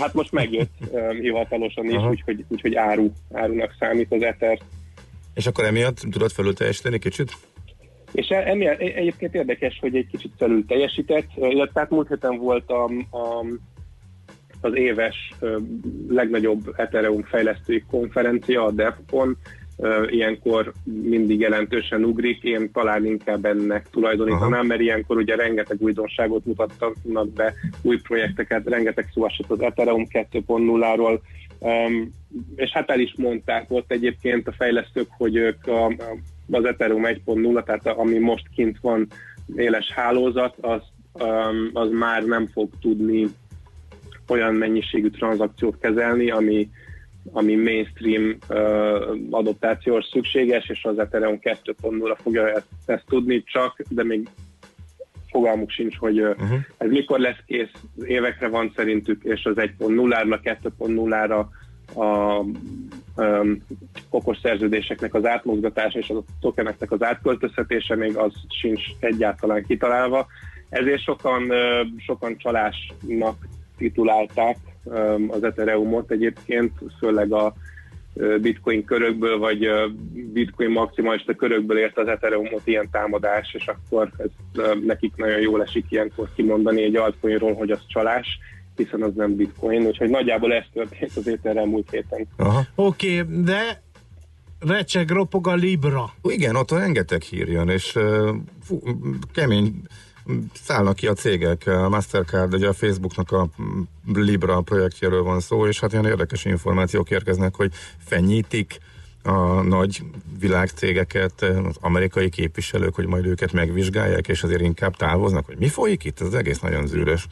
Hát most megjött hivatalosan is, úgyhogy árunak számít az Ether. És akkor emiatt tudod felül teljesíteni kicsit? És emiatt egyébként érdekes, hogy egy kicsit felül teljesített, illetve múlt héten volt az éves legnagyobb Ethereum fejlesztői konferencia, a DevCon, ilyenkor mindig jelentősen ugrik, én talán inkább ennek tulajdonítanám, mert ilyenkor ugye rengeteg újdonságot mutatnak be, új projekteket, rengeteg szó esett az Ethereum 2.0-ról, és hát el is mondták ott egyébként a fejlesztők, hogy ők az Ethereum 1.0, tehát ami most kint van éles hálózat, az már nem fog tudni olyan mennyiségű tranzakciót kezelni, ami mainstream adoptációs szükséges, és az Ethereum 2.0-ra fogja ezt tudni csak, de még fogalmuk sincs, hogy ez mikor lesz kész, évekre van szerintük, és az 1.0-ra, 2.0-ra a okos szerződéseknek az átmozgatása és a tokeneknek az átköltöztetése még az sincs egyáltalán kitalálva. Ezért sokan csalásnak titulálták az Ethereumot egyébként, főleg a bitcoin körökből, vagy bitcoin maximalista körökből ért az Ethereumot ilyen támadás, és akkor ez nekik nagyon jól esik ilyenkor kimondani egy altcoinról, hogy az csalás, hiszen az nem bitcoin, úgyhogy nagyjából ez történt az Etherrel múlt héten. Oké, de recseg, ropog a Libra. Igen, ott rengeteg hír jön, és kemény szállnak ki a cégek, a Mastercard, ugye a Facebooknak a Libra projektjéről van szó, és hát ilyen érdekes információk érkeznek, hogy fenyítik a nagy világcégeket, az amerikai képviselők, hogy majd őket megvizsgálják, és azért inkább távoznak, hogy mi folyik itt, ez egész nagyon zűrös.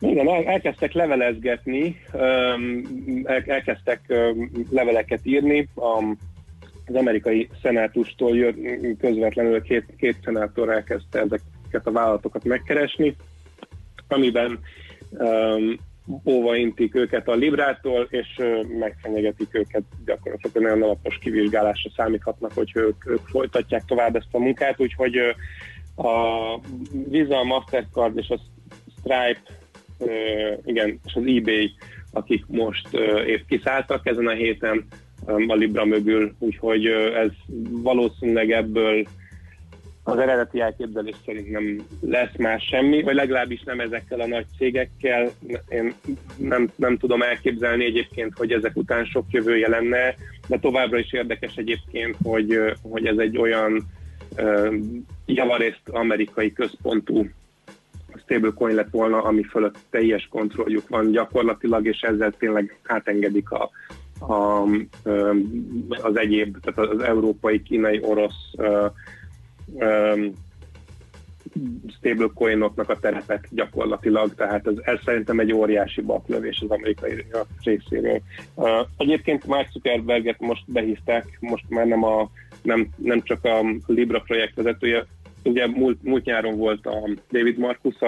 Igen, elkezdtek levelezgetni, elkezdtek leveleket írni, az amerikai szenátustól közvetlenül két szenátor elkezdte ezeket a vállalatokat megkeresni, amiben óvaintik őket a Librától, és megfenyegetik őket, gyakorlatilag nagyon alapos kivizsgálásra számíthatnak, hogy ők folytatják tovább ezt a munkát, úgyhogy a Visa, a Mastercard és a Stripe, igen, és az eBay, akik most épp kiszálltak ezen a héten a Libra mögül, úgyhogy ez valószínűleg ebből az eredeti elképzelés szerint nem lesz már semmi, vagy legalábbis nem ezekkel a nagy cégekkel. Én nem tudom elképzelni egyébként, hogy ezek után sok jövője lenne, de továbbra is érdekes egyébként, hogy ez egy olyan javarészt amerikai központú stablecoin lett volna, ami fölött teljes kontrolljuk van gyakorlatilag, és ezzel tényleg átengedik az egyéb, tehát az európai, kínai, orosz stablecoinoknak a terepet gyakorlatilag, tehát ez szerintem egy óriási baklövés az amerikai részéről. Egyébként Mark Zuckerberget most behívták, most már nem csak a Libra projekt vezetője, ugye múlt nyáron volt a David Marcus a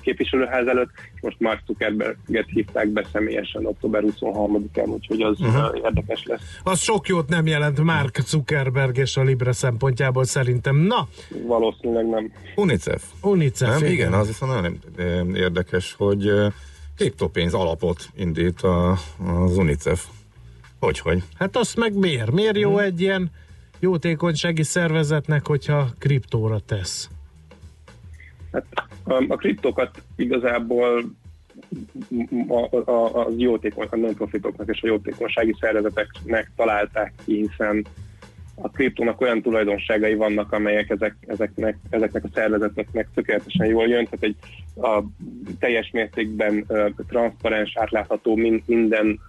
képviselőház előtt, és most Mark Zuckerberget hívták be személyesen október 23-án, úgyhogy az érdekes lesz. Az sok jót nem jelent Mark Zuckerberg és a Libra szempontjából szerintem. Na! Valószínűleg nem. UNICEF. Nem, igen, az viszont nagyon érdekes, hogy kriptopénz alapot indít az UNICEF. Hogyhogy? Hát azt meg miért? Miért jó egy ilyen jótékonysági szervezetnek, hogyha kriptóra tesz? Hát, a kriptókat igazából a non-profitoknak és a jótékonysági szervezeteknek találták ki, hiszen a kriptónak olyan tulajdonságai vannak, amelyek ezeknek a szervezeteknek tökéletesen jól jön, tehát egy teljes mértékben transzparens, átlátható minden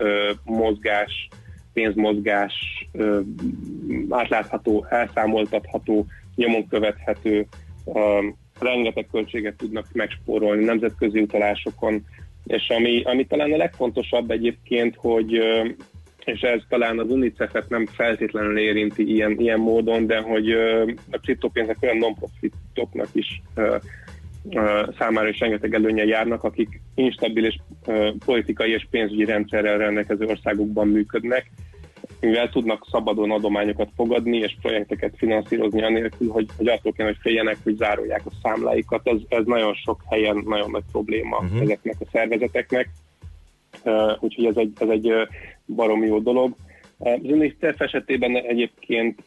mozgás, pénzmozgás átlátható, elszámoltatható, nyomon követhető, rengeteg költséget tudnak megspórolni nemzetközi utalásokon, és ami talán a legfontosabb egyébként, hogy és ez talán az UNICEF-et nem feltétlenül érinti ilyen módon, de hogy a kriptopénzek olyan non-profitoknak is számára is rengeteg előnye járnak, akik instabil és politikai és pénzügyi rendszerrel rendelkező országokban működnek, mivel tudnak szabadon adományokat fogadni és projekteket finanszírozni anélkül, hogy attól kell, hogy féljenek, hogy zárolják a számláikat. Ez nagyon sok helyen nagyon nagy probléma ezeknek a szervezeteknek, úgyhogy ez egy baromi jó dolog. Az UNICEF esetében egyébként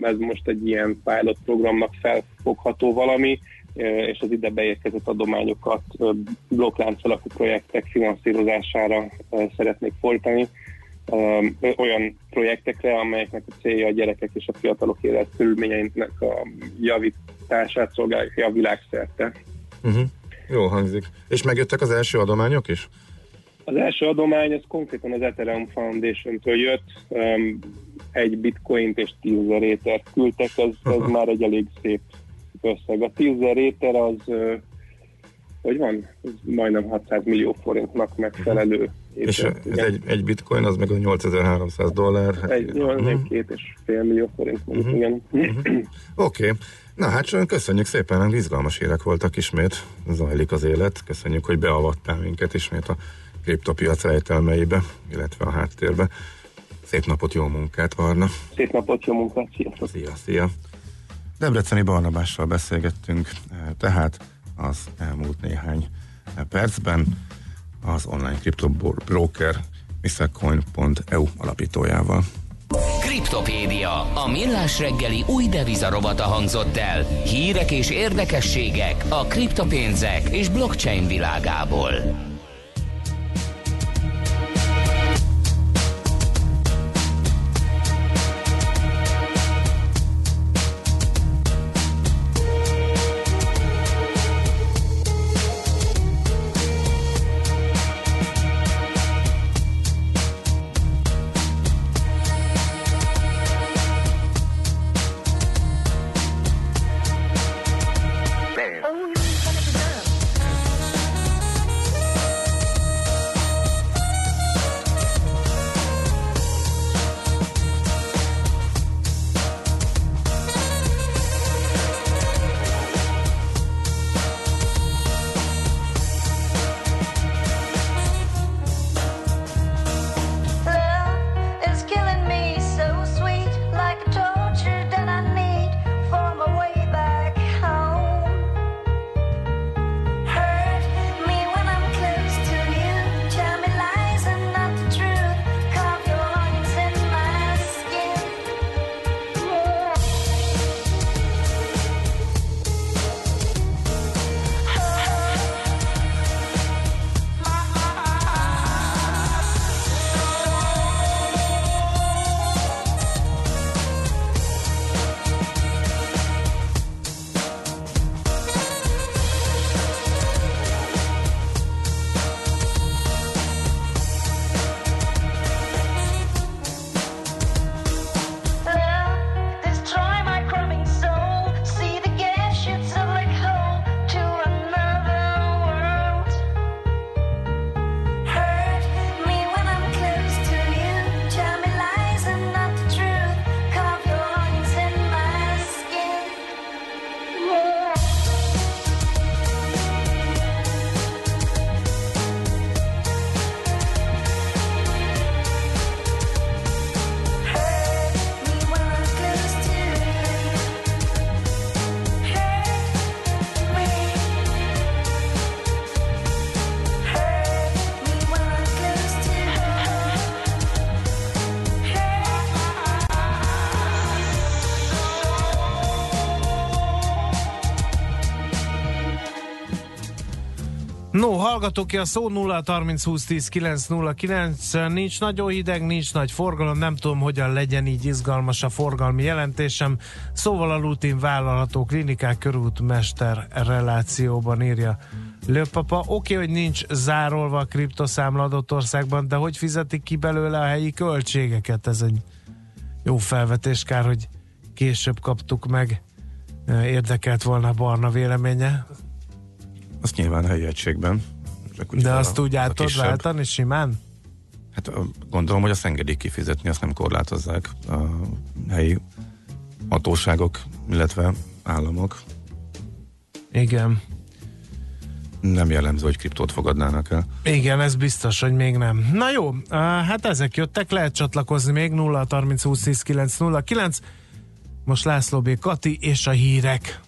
ez most egy ilyen pilot programnak felfogható valami, és az ide beérkezett adományokat blokklánc alapú projektek finanszírozására szeretnék fordítani. Olyan projektekre, amelyeknek a célja a gyerekek és a fiatalok életkörülményeinek a javítását szolgálja világszerte. Jól hangzik. És megjöttek az első adományok is? Az első adomány az konkrétan az Ethereum Foundation-től jött, egy bitcoint és 10 rétert küldtek, ez már egy elég szép összeg. A 10 réter az, hogy van, ez majdnem 600 millió forintnak megfelelő. És ez egy bitcoin, az meg a $8,300. 2,5 millió forint. Oké. Na hát köszönjük szépen, izgalmas hírek voltak ismét, zajlik az élet. Köszönjük, hogy beavattál minket ismét a kriptopiac rejtelmeibe, illetve a háttérbe. Szép napot, jó munkát, Arna! Szép napot, jó munkát, sziasztok! Szia! Debreceni Barnabással beszélgettünk, tehát az elmúlt néhány percben az online kriptobroker misacoin.eu alapítójával. Kriptopédia, a millás reggeli új devizarobata hangzott el. Hírek és érdekességek a kriptopénzek és blockchain világából. No, hallgatok-e a szó 0-30-20-10-9-09, nincs nagyon hideg, nincs nagy forgalom, nem tudom, hogyan legyen így izgalmas a forgalmi jelentésem, szóval a rutin vállalható klinikák körútmester relációban, írja Lőpapa. Oké, hogy nincs zárolva a kriptoszámla adott országban, de hogy fizetik ki belőle a helyi költségeket? Ez egy jó felvetés, kár, hogy később kaptuk meg, érdekelt volna Barna véleménye. Azt nyilván helyi egységben. De azt úgy át tud váltani simán? Hát gondolom, hogy azt engedik kifizetni, azt nem korlátozzák a helyi hatóságok, illetve államok. Igen. Nem jellemző, hogy kriptót fogadnának el. Igen, ez biztos, hogy még nem. Na jó, hát ezek jöttek, lehet csatlakozni még 0-30-20-10-9-09. Most László B. Kati és a hírek.